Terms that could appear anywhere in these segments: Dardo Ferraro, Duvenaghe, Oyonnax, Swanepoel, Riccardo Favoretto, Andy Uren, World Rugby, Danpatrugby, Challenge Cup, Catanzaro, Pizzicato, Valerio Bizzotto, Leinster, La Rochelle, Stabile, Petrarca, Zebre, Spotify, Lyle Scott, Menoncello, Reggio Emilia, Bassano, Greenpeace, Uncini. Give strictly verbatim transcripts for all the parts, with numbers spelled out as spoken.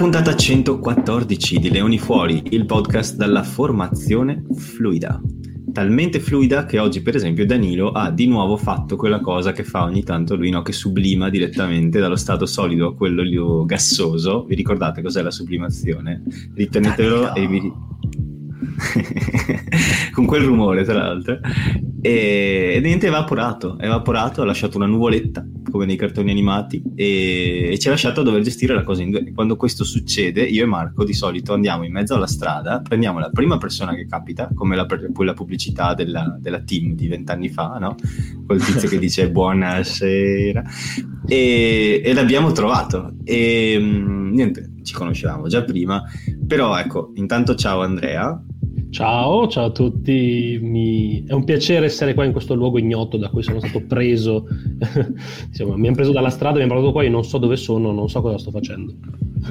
puntata centoquattordici di Leoni Fuori, il podcast dalla formazione fluida. Talmente fluida che oggi, per esempio, Danilo ha di nuovo fatto quella cosa che fa ogni tanto lui, no? Che sublima direttamente dallo stato solido a quello gassoso. Vi ricordate cos'è la sublimazione? Ritenetelo e vi... con quel rumore, tra l'altro. E niente, è evaporato, è evaporato, ha lasciato una nuvoletta come nei cartoni animati e, e ci ha lasciato a dover gestire la cosa in due. Quando questo succede, io e Marco di solito andiamo in mezzo alla strada, prendiamo la prima persona che capita, come la, quella pubblicità della, della team di vent'anni fa, no? Quel tizio che dice buonasera, e, e l'abbiamo trovato e niente, ci conoscevamo già prima, però ecco, intanto ciao Andrea. Ciao, ciao a tutti, mi... è un piacere essere qua in questo luogo ignoto da cui sono stato preso, insomma, mi hanno preso dalla strada, mi hanno portato qua, io non so dove sono, non so cosa sto facendo.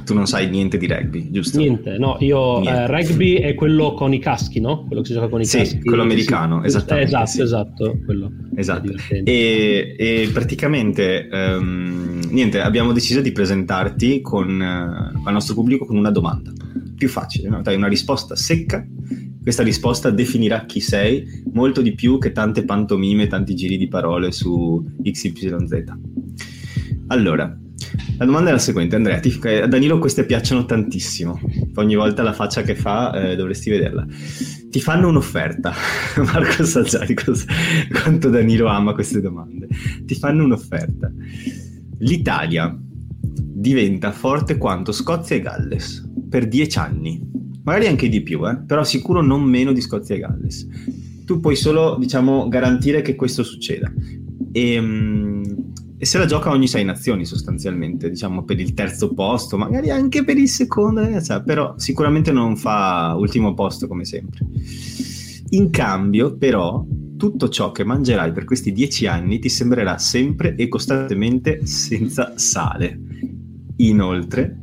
Tu non sai niente di rugby, giusto? Niente, no, io niente. Eh, rugby è quello con i caschi, no? Quello che si gioca con i sì, caschi. Sì, quello americano, sì, esattamente. Esatto, sì. esatto, quello. Esatto, e, e praticamente, um, niente, abbiamo deciso di presentarti con, uh, al nostro pubblico con una domanda. Più facile, no? Dai una risposta secca. Questa risposta definirà chi sei molto di più che tante pantomime, tanti giri di parole su X Y Z. Allora, la domanda è la seguente, Andrea. Ti, a Danilo queste piacciono tantissimo. Ogni volta la faccia che fa eh, dovresti vederla. Ti fanno un'offerta. Marco sa già di cosa, quanto Danilo ama queste domande. Ti fanno un'offerta. L'Italia diventa forte quanto Scozia e Galles per dieci anni. Magari anche di più, eh? Però sicuro non meno di Scozia e Galles. Tu puoi solo, diciamo, garantire che questo succeda. E, e se la gioca ogni sei nazioni, sostanzialmente, diciamo, per il terzo posto, magari anche per il secondo, eh, cioè, però sicuramente non fa ultimo posto come sempre. In cambio, però, tutto ciò che mangerai per questi dieci anni ti sembrerà sempre e costantemente senza sale. Inoltre,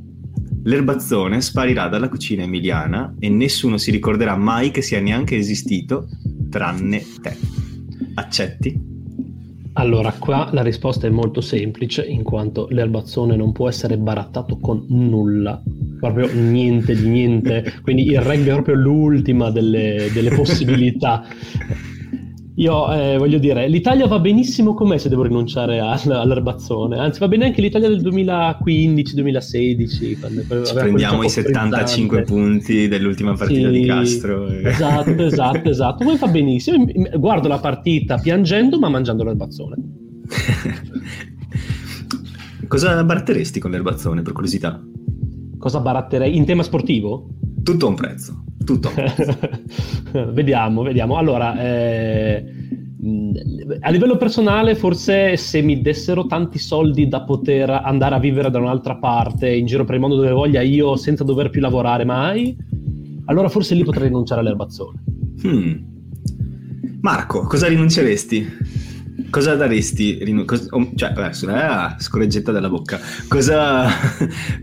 l'erbazzone sparirà dalla cucina emiliana e nessuno si ricorderà mai che sia neanche esistito, tranne te. Accetti? Allora, qua la risposta è molto semplice, in quanto l'erbazzone non può essere barattato con nulla, proprio niente di niente, quindi il rugby è proprio l'ultima delle, delle possibilità. Io eh, voglio dire, l'Italia va benissimo com'è se devo rinunciare all- all'erbazzone, anzi va bene anche l'Italia del duemilaquindici duemilasedici. Quando, quando Ci prendiamo i settantacinque punti dell'ultima partita, sì, di Castro. E... Esatto, esatto, esatto, come fa benissimo, guardo la partita piangendo ma mangiando l'erbazzone. Cosa baratteresti con l'erbazzone, per curiosità? Cosa baratterei? In tema sportivo? Tutto a un prezzo. Tutto. vediamo, vediamo. Allora, eh, a livello personale, forse se mi dessero tanti soldi da poter andare a vivere da un'altra parte, in giro per il mondo dove voglia io, senza dover più lavorare mai, allora forse lì potrei rinunciare all'erbazzone. Hmm. Marco, cosa rinunceresti? Cosa daresti? Rinun- cos- cioè, eh, scorreggetta dalla bocca. Cosa,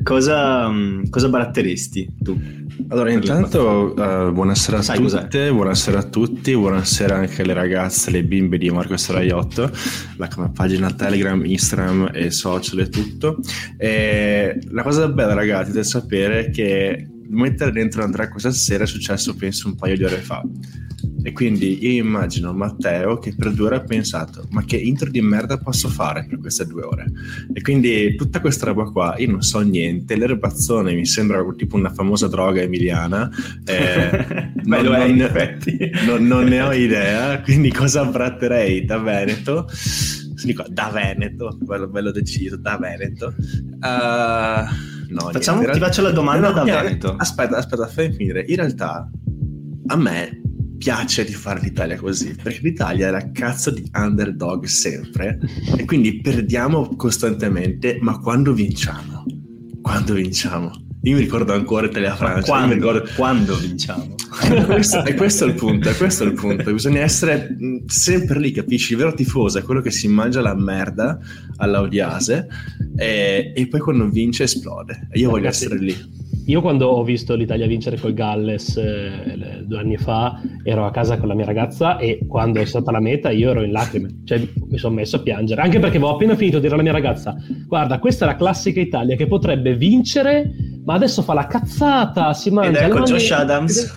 cosa, cosa baratteresti tu? Allora, intanto uh, buonasera a Sai tutte, cos'è? buonasera a tutti, buonasera anche alle ragazze, alle bimbe di Marco Saraiotto, la pagina Telegram, Instagram e social e tutto. E la cosa bella, ragazzi, è sapere che mettere dentro Andrea questa sera è successo penso un paio di ore fa. E quindi io immagino Matteo che per due ore ha pensato: ma che intro di merda posso fare per queste due ore? E quindi tutta questa roba qua, io non so niente, l'erbazzone mi sembra tipo una famosa droga emiliana, eh, ma non, lo è in effetti non, non ne ho idea, quindi cosa bratterei da Veneto? Dico, da Veneto, bello, bello deciso, da Veneto. Uh, no, Facciamo, ti faccio la domanda no, da niente. Veneto. Aspetta, aspetta, fai finire. In realtà a me piace di fare l'Italia così, perché l'Italia è la cazzo di underdog sempre e quindi perdiamo costantemente, ma quando vinciamo, quando vinciamo, io mi ricordo ancora Italia Francia, quando, ricordo... quando vinciamo questo, e questo è il punto, è questo il punto, bisogna essere sempre lì, capisci? Il vero tifoso è quello che si mangia la merda alla Odiase e, e poi quando vince esplode, e io voglio Ragazzi. essere lì. Io quando ho visto l'Italia vincere col Galles eh, due anni fa ero a casa con la mia ragazza e quando è stata la meta io ero in lacrime, cioè mi sono messo a piangere, anche perché avevo appena finito di dire alla mia ragazza: guarda, questa è la classica Italia che potrebbe vincere ma adesso fa la cazzata, si mangia, ed ecco Josh Adams.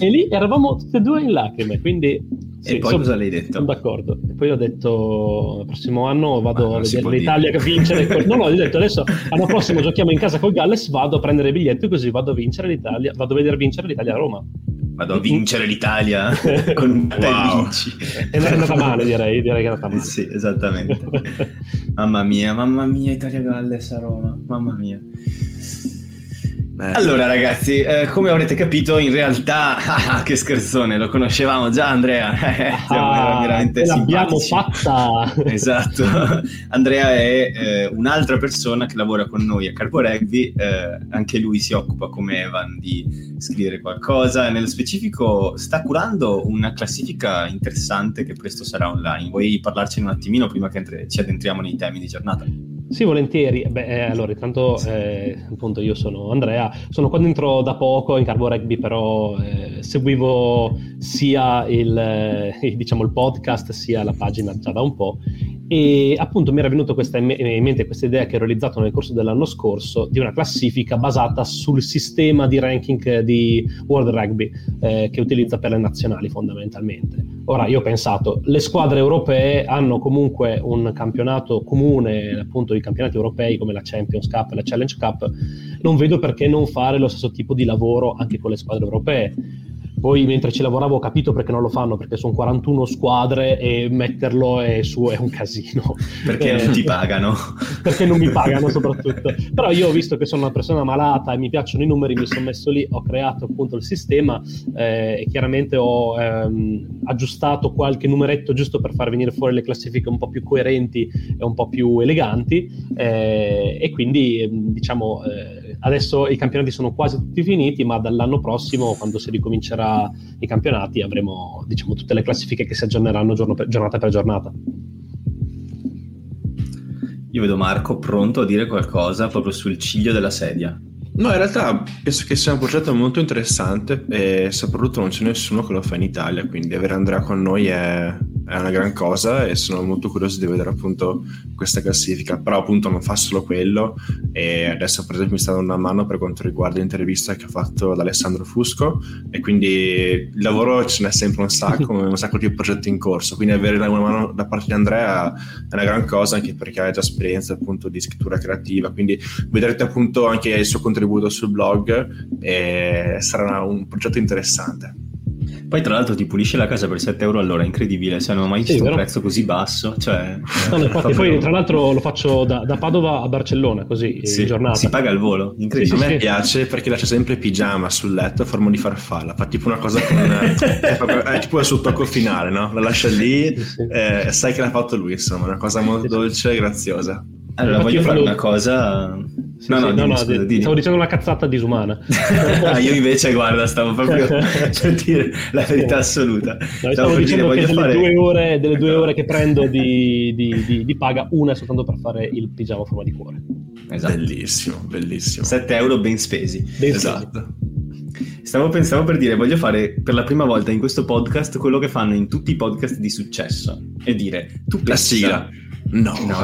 E lì eravamo tutti e due in lacrime, quindi sì, e poi sono, cosa l'hai detto? Sono d'accordo. E poi ho detto il prossimo anno vado all'Italia a vincere col... no no, ho detto adesso l'anno prossimo giochiamo in casa col Galles, vado a prendere i biglietti, così vado a vincere l'Italia, vado a vedere vincere l'Italia a Roma. Vado a vincere l'Italia con un wow. Vinci. È andata male, direi, direi che è andata male. Sì, esattamente. Mamma mia, mamma mia, Italia-Galles a Roma, mamma mia. Beh. Allora ragazzi, eh, come avrete capito, in realtà, ah, che scherzone, lo conoscevamo già Andrea, ah, veramente l'abbiamo fatta! Esatto, Andrea è eh, un'altra persona che lavora con noi a Carbo Rugby, eh, anche lui si occupa come Evan di scrivere qualcosa, nello specifico sta curando una classifica interessante che presto sarà online. Vuoi parlarcene un attimino prima che entre- ci addentriamo nei temi di giornata? Sì, volentieri. Beh, allora, intanto eh, appunto io sono Andrea, sono qua dentro da poco in Carbo Rugby, però eh, seguivo sia il, eh, diciamo il podcast sia la pagina già da un po', e appunto mi era venuta questa in, me- in mente questa idea che ho realizzato nel corso dell'anno scorso di una classifica basata sul sistema di ranking di World Rugby eh, che utilizza per le nazionali fondamentalmente. Ora io ho pensato, le squadre europee hanno comunque un campionato comune, appunto i campionati europei come la Champions Cup e la Challenge Cup, non vedo perché non fare lo stesso tipo di lavoro anche con le squadre europee. Poi mentre ci lavoravo ho capito perché non lo fanno, perché sono quarantuno squadre e metterlo è, su, è un casino. Perché eh, non ti pagano. Perché non mi pagano soprattutto. Però io ho visto che sono una persona malata e mi piacciono i numeri, mi sono messo lì, ho creato appunto il sistema eh, e chiaramente ho ehm, aggiustato qualche numeretto giusto per far venire fuori le classifiche un po' più coerenti e un po' più eleganti eh, e quindi ehm, diciamo... Eh, adesso i campionati sono quasi tutti finiti, ma dall'anno prossimo, quando si ricomincerà i campionati, avremo diciamo tutte le classifiche che si aggiorneranno giorno per, giornata per giornata. Io vedo Marco pronto a dire qualcosa proprio sul ciglio della sedia. No, in realtà penso che sia un progetto molto interessante e soprattutto non c'è nessuno che lo fa in Italia, quindi avere Andrea con noi è, è una gran cosa e sono molto curioso di vedere appunto questa classifica, però appunto non fa solo quello e adesso per esempio mi sta dando una mano per quanto riguarda l'intervista che ha fatto ad Alessandro Fusco e quindi il lavoro ce n'è sempre un sacco, un sacco di progetti in corso, quindi avere una mano da parte di Andrea è una gran cosa anche perché ha già esperienza appunto di scrittura creativa, quindi vedrete appunto anche il suo contributo sul blog e sarà un progetto interessante. Poi tra l'altro ti pulisce la casa per sette euro all'ora, incredibile, se non ho mai visto sì, un prezzo così basso, cioè, no, infatti, poi tra l'altro lo faccio da, da Padova a Barcellona così sì, in giornata si paga il volo, incredibile. Sì, a me sì. Piace perché lascia sempre pigiama sul letto a forma di farfalla, fa tipo una cosa con è tipo il suo tocco finale, no? La lascia lì sì, sì. Eh, sai che l'ha fatto lui, insomma una cosa molto sì, dolce sì. E graziosa. Allora infatti voglio fare volevo... una cosa sì, no, no, sì, dimmi, no, scusa, d- stavo dicendo una cazzata disumana. Ah, io invece guarda stavo proprio per dire la verità assoluta, no, stavo, stavo dicendo dire, che delle, fare... due ore, delle due ore che prendo di, di, di, di paga, una è soltanto per fare il pigiama a forma di cuore. Esatto. Bellissimo, bellissimo. Sette euro ben spesi, ben esatto spesi. Stavo pensando per dire, voglio fare per la prima volta in questo podcast quello che fanno in tutti i podcast di successo e dire tu la sigla. No, no.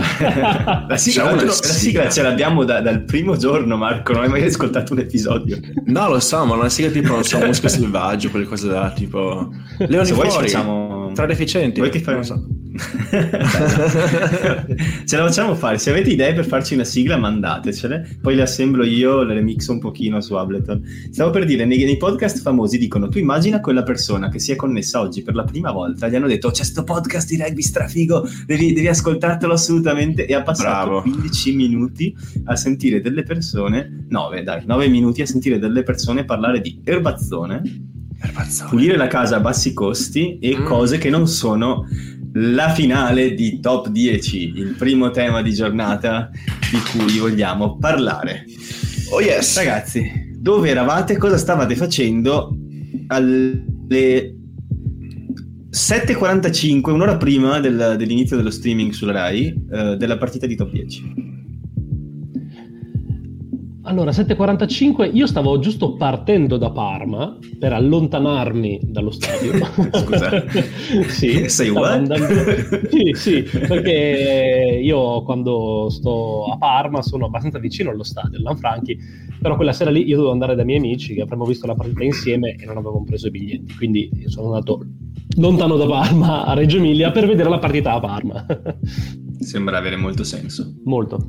La, sigla, no, no, la sigla ce l'abbiamo da, dal primo giorno, Marco. Non hai mai ascoltato un episodio? No, lo so, ma una sigla tipo, non so, Mosca Selvaggio, quelle cose da tipo Leoni Fuori, facciamo... tra deficienti. Vuoi che fai? Non so. Ce la facciamo fare. Se avete idee per farci una sigla, mandatecele. Poi le assemblo io, le mixo un pochino su Ableton. Stavo per dire, nei, nei podcast famosi dicono: tu immagina quella persona che si è connessa oggi per la prima volta, gli hanno detto c'è sto podcast di rugby strafigo, devi, devi ascoltartelo assolutamente, e ha passato bravo. quindici minuti a sentire delle persone nove, dai, nove minuti a sentire delle persone parlare di erbazzone, erbazzone. Pulire la casa a bassi costi e mm. cose che non sono la finale di Top dieci, il primo tema di giornata di cui vogliamo parlare. Oh yes! Ragazzi, dove eravate? Cosa stavate facendo alle sette e quarantacinque, un'ora prima del, dell'inizio dello streaming sulla Rai, eh, della partita di Top dieci? Allora, sette e quarantacinque, io stavo giusto partendo da Parma per allontanarmi dallo stadio. Scusa, sì, sei andando... sì, sì, perché io quando sto a Parma sono abbastanza vicino allo stadio, al Lanfranchi, però quella sera lì io dovevo andare dai miei amici che avremmo visto la partita insieme e non avevamo preso i biglietti, quindi sono andato lontano da Parma a Reggio Emilia per vedere la partita a Parma. Sembra avere molto senso. Molto.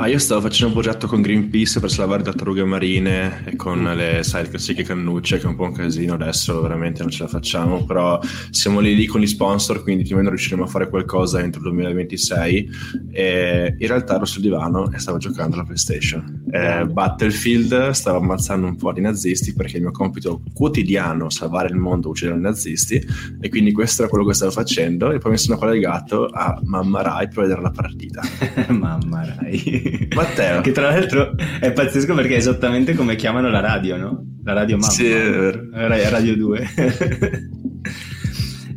Ah, io stavo facendo un progetto con Greenpeace per salvare tartarughe marine e con le, sai, le classiche cannucce, che è un po' un casino adesso, veramente non ce la facciamo, però siamo lì lì con gli sponsor, quindi più o meno riusciremo a fare qualcosa entro il duemilaventisei. E in realtà ero sul divano e stavo giocando alla PlayStation. Eh, Battlefield, stavo ammazzando un po' di nazisti perché il mio compito quotidiano salvare il mondo, uccidere i nazisti, e quindi questo era quello che stavo facendo, e poi mi sono collegato a Mamma Rai per vedere la partita. Mamma Rai. Matteo, che tra l'altro è pazzesco perché è esattamente come chiamano la radio, no? La radio mamma, sì, Radio due.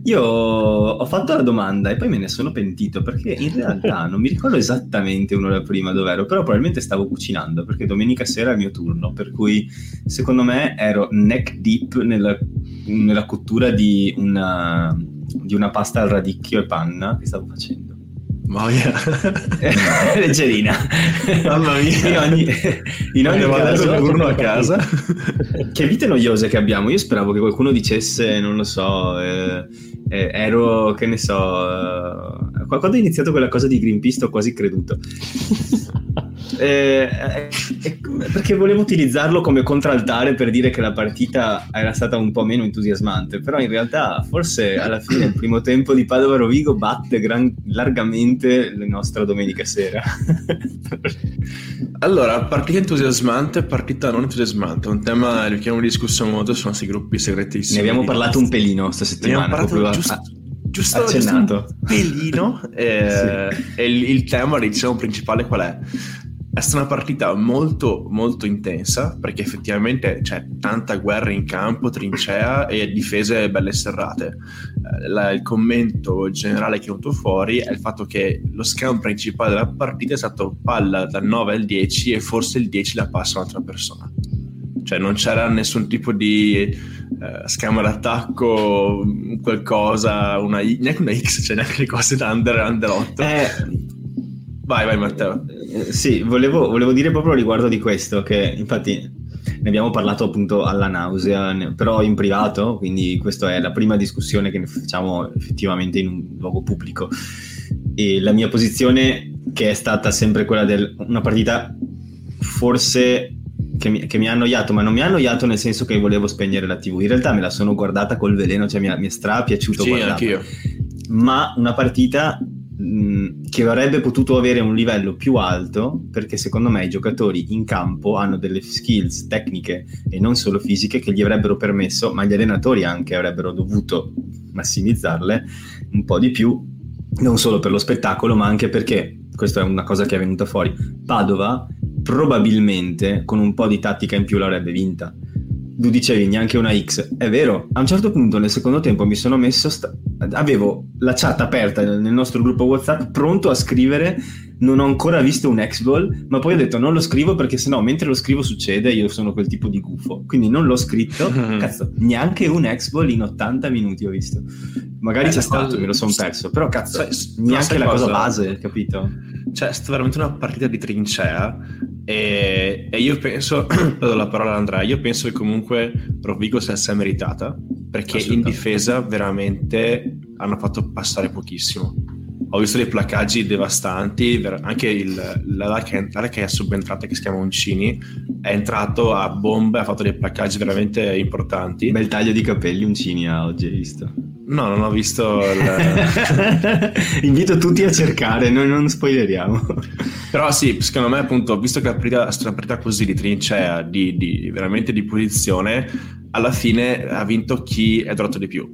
Io ho fatto la domanda e poi me ne sono pentito perché in realtà non mi ricordo esattamente un'ora prima dov'ero, però probabilmente stavo cucinando perché domenica sera è il mio turno, per cui secondo me ero neck deep nella, nella cottura di una, di una pasta al radicchio e panna che stavo facendo. Oh yeah. Leggerina, mamma mia. In ogni, in ogni caso, turno a casa. Che vite noiose che abbiamo. Io speravo che qualcuno dicesse, non lo so, eh, eh, ero, che ne so, eh, quando ho iniziato quella cosa di Greenpeace ho quasi creduto. Eh, eh, perché volevo utilizzarlo come contraltare per dire che la partita era stata un po' meno entusiasmante, però in realtà forse alla fine il primo tempo di Padova Rovigo batte gran, largamente la nostra domenica sera. Allora, partita entusiasmante, partita non entusiasmante, un tema che abbiamo discusso molto, sono questi gruppi segretissimi. Ne abbiamo parlato un pelino questa settimana, ne abbiamo parlato giusto... a... Giusto, giusto un pelino, eh, sì. E il, il tema, diciamo, principale qual è? È stata una partita molto molto intensa perché effettivamente c'è tanta guerra in campo, trincea e difese belle serrate. La, il commento generale che è venuto fuori è il fatto che lo scambio principale della partita è stato palla dal nove al dieci e forse il dieci la passa un'altra persona. Cioè non c'era nessun tipo di... Uh, scambio d'attacco, qualcosa, una I, neanche una X, cioè neanche le cose da under under otto. Eh, vai, vai, Matteo. Eh, sì, volevo, volevo dire proprio riguardo di questo, che infatti ne abbiamo parlato appunto alla nausea, ne, però in privato, quindi questa è la prima discussione che ne facciamo effettivamente in un luogo pubblico. E la mia posizione, che è stata sempre quella del una partita forse... Che mi, che mi ha annoiato, ma non mi ha annoiato nel senso che volevo spegnere la tivù. In realtà me la sono guardata col veleno, cioè mi è stra piaciuto guardarla. Sì, anch'io. Ma una partita mh, che avrebbe potuto avere un livello più alto, perché secondo me i giocatori in campo hanno delle skills tecniche e non solo fisiche che gli avrebbero permesso, ma gli allenatori anche avrebbero dovuto massimizzarle un po' di più, non solo per lo spettacolo, ma anche perché, questa è una cosa che è venuta fuori, Padova probabilmente con un po' di tattica in più l'avrebbe vinta. Tu dicevi neanche una X, è vero. A un certo punto nel secondo tempo mi sono messo sta- avevo la chat aperta nel nostro gruppo WhatsApp pronto a scrivere, non ho ancora visto un X-Ball, ma poi ho detto non lo scrivo perché sennò mentre lo scrivo succede, io sono quel tipo di gufo, quindi non l'ho scritto. Cazzo, neanche un X-Ball in ottanta minuti ho visto, magari eh, c'è stato, cosa... me lo sono perso, però cazzo, sai, neanche la cosa, cosa base, capito? Cioè è stata veramente una partita di trincea e, e io penso do la parola ad Andrea, io penso che comunque Rovigo se la sia meritata perché in difesa veramente hanno fatto passare pochissimo. Ho visto dei placcaggi devastanti, anche il, la che è subentrata, che si chiama Uncini, è entrato a bombe, ha fatto dei placcaggi veramente importanti. Bel taglio di capelli Uncini ha oggi, hai visto? No, non ho visto il... Invito tutti a cercare, noi non spoileriamo. Però sì, secondo me appunto, visto che è stata una partita così di trincea, di, di, veramente di posizione, alla fine ha vinto chi è durato di più.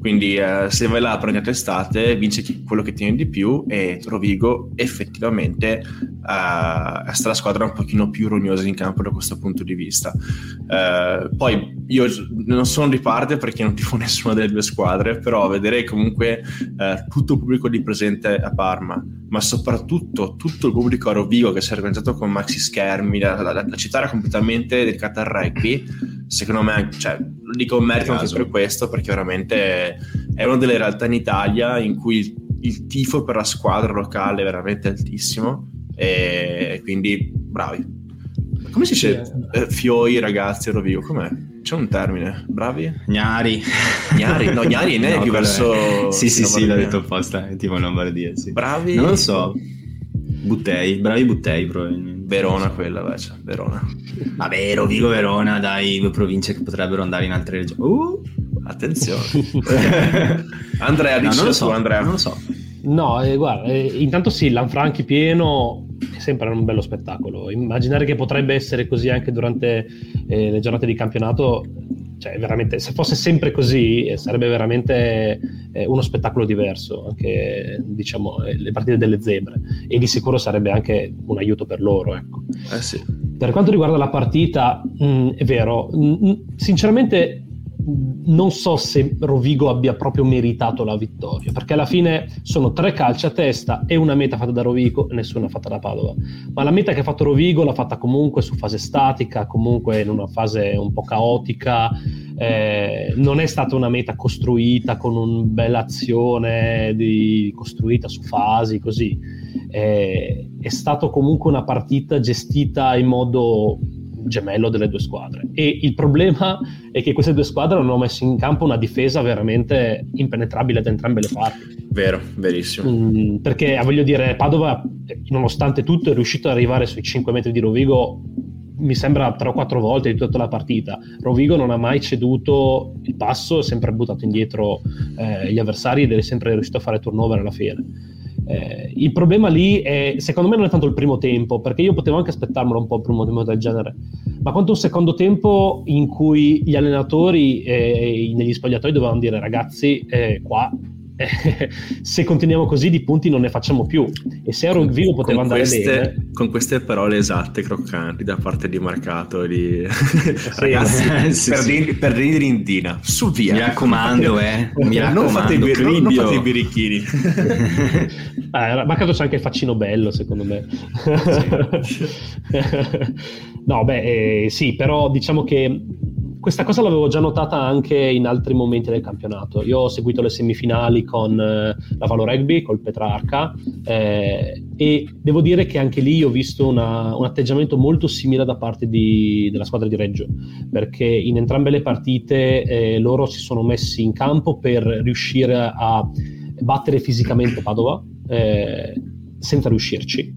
Quindi eh, se vai là prendi a testate, vince chi, quello che tiene di più, e Rovigo effettivamente a essere la squadra un pochino più rognosa in campo da questo punto di vista. Uh, poi io non sono di parte perché non tifo nessuna delle due squadre, però vedere comunque uh, tutto il pubblico lì presente a Parma, ma soprattutto tutto il pubblico a Rovigo che si è organizzato con maxi schermi, la, la, la città era completamente dedicata al rugby. Secondo me, cioè, lo dico, merito anche per questo, perché veramente è una delle realtà in Italia in cui il tifo per la squadra locale è veramente altissimo, e quindi bravi. Come si dice? Sì, eh. Fioi, ragazzi, Rovigo, com'è? C'è un termine? Bravi? Gnari. Gnari? No, Gnari ne no, è più verso... Sì, sì, sì, l'ho detto apposta, è tipo Lombardia, sì. Bravi? Non lo so. Buttei, bravi Buttei probabilmente. Verona quella, invece, Verona. Vabbè, Rovigo, Verona, dai, due province che potrebbero andare in altre regioni. Uh, attenzione. Andrea, dici no, non lo so, tu, Andrea. Non lo so. No, eh, guarda, eh, intanto sì, Lanfranchi pieno è sempre un bello spettacolo. Immaginare che potrebbe essere così anche durante eh, le giornate di campionato, cioè veramente, se fosse sempre così eh, sarebbe veramente eh, uno spettacolo diverso, anche diciamo eh, le partite delle Zebre, e di sicuro sarebbe anche un aiuto per loro, ecco. Eh sì. Per quanto riguarda la partita, mh, è vero, mh, sinceramente non so se Rovigo abbia proprio meritato la vittoria, perché alla fine sono tre calci a testa e una meta fatta da Rovigo e nessuna fatta da Padova, ma la meta che ha fatto Rovigo l'ha fatta comunque su fase statica, comunque in una fase un po' caotica, eh, non è stata una meta costruita con una bella azione di, costruita su fasi così, eh, è stato comunque una partita gestita in modo gemello delle due squadre, e il problema è che queste due squadre hanno messo in campo una difesa veramente impenetrabile da entrambe le parti. Vero, verissimo. Mm, perché voglio dire, Padova nonostante tutto è riuscito ad arrivare sui cinque metri di Rovigo mi sembra tre o quattro volte di tutta la partita. Rovigo non ha mai ceduto il passo, è sempre buttato indietro eh, gli avversari ed è sempre riuscito a fare turnover alla fine. Eh, il problema lì è, secondo me, non è tanto il primo tempo, perché io potevo anche aspettarmelo un po' per un motivo del genere, ma quanto un secondo tempo in cui gli allenatori eh, negli spogliatoi dovevano dire: ragazzi, eh, qua eh, se continuiamo così di punti non ne facciamo più. E se ero vivo poteva andare queste, bene. Con queste parole esatte, croccanti, da parte di Marcato di... Ragazzi, eh, sì, per, sì. Di, per di rindina, su via, mi raccomando, eh, mi raccomando, non fate i, bir- non, non fate i birichini. Ah, Marcato c'è anche il faccino bello, secondo me. No, beh, eh, sì, però diciamo che questa cosa l'avevo già notata anche in altri momenti del campionato. Io ho seguito le semifinali con eh, la Valo Rugby, col Petrarca, eh, e devo dire che anche lì ho visto una, un atteggiamento molto simile da parte di, della squadra di Reggio, perché in entrambe le partite eh, loro si sono messi in campo per riuscire a battere fisicamente Padova, eh, senza riuscirci.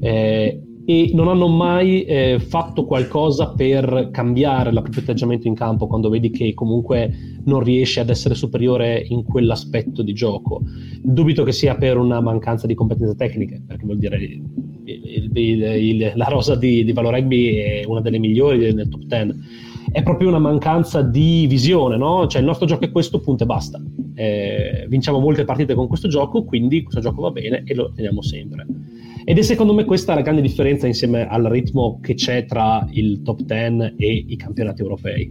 Eh, e non hanno mai eh, fatto qualcosa per cambiare il proprio atteggiamento in campo quando vedi che comunque non riesce ad essere superiore in quell'aspetto di gioco. Dubito che sia per una mancanza di competenze tecniche, perché vuol dire il, il, il, il, la rosa di, di Valo Rugby è una delle migliori nel top dieci. È proprio una mancanza di visione, no? Cioè il nostro gioco è questo, punto e basta. Eh, vinciamo molte partite con questo gioco, quindi questo gioco va bene e lo teniamo sempre. Ed è secondo me questa la grande differenza insieme al ritmo che c'è tra il top dieci e i campionati europei.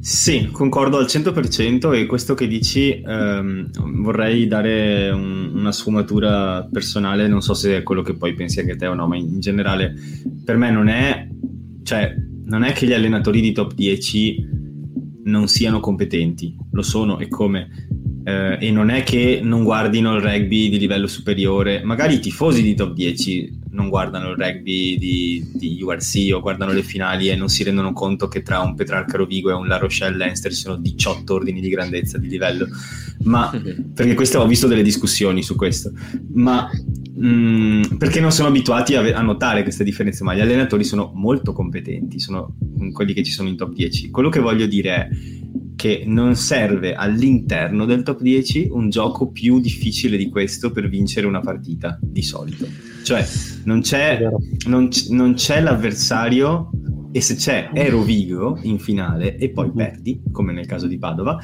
Sì, concordo al cento per cento, e questo che dici ehm, vorrei dare un, una sfumatura personale, non so se è quello che poi pensi anche te o no, ma in generale per me non è, cioè, non è che gli allenatori di top dieci non siano competenti, lo sono e come. Uh, e non è che non guardino il rugby di livello superiore, magari i tifosi di top dieci non guardano il rugby di, di U R C o guardano le finali e non si rendono conto che tra un Petrarca Rovigo e un La Rochelle Leinster ci sono diciotto ordini di grandezza di livello, ma perché questa, ho visto delle discussioni su questo, ma mh, perché non sono abituati a, a notare queste differenze, ma gli allenatori sono molto competenti, sono quelli che ci sono in top dieci. Quello che voglio dire è che non serve all'interno del top dieci un gioco più difficile di questo per vincere una partita, di solito. Cioè non c'è, non, non c'è l'avversario, e se c'è è Rovigo in finale e poi perdi, come nel caso di Padova.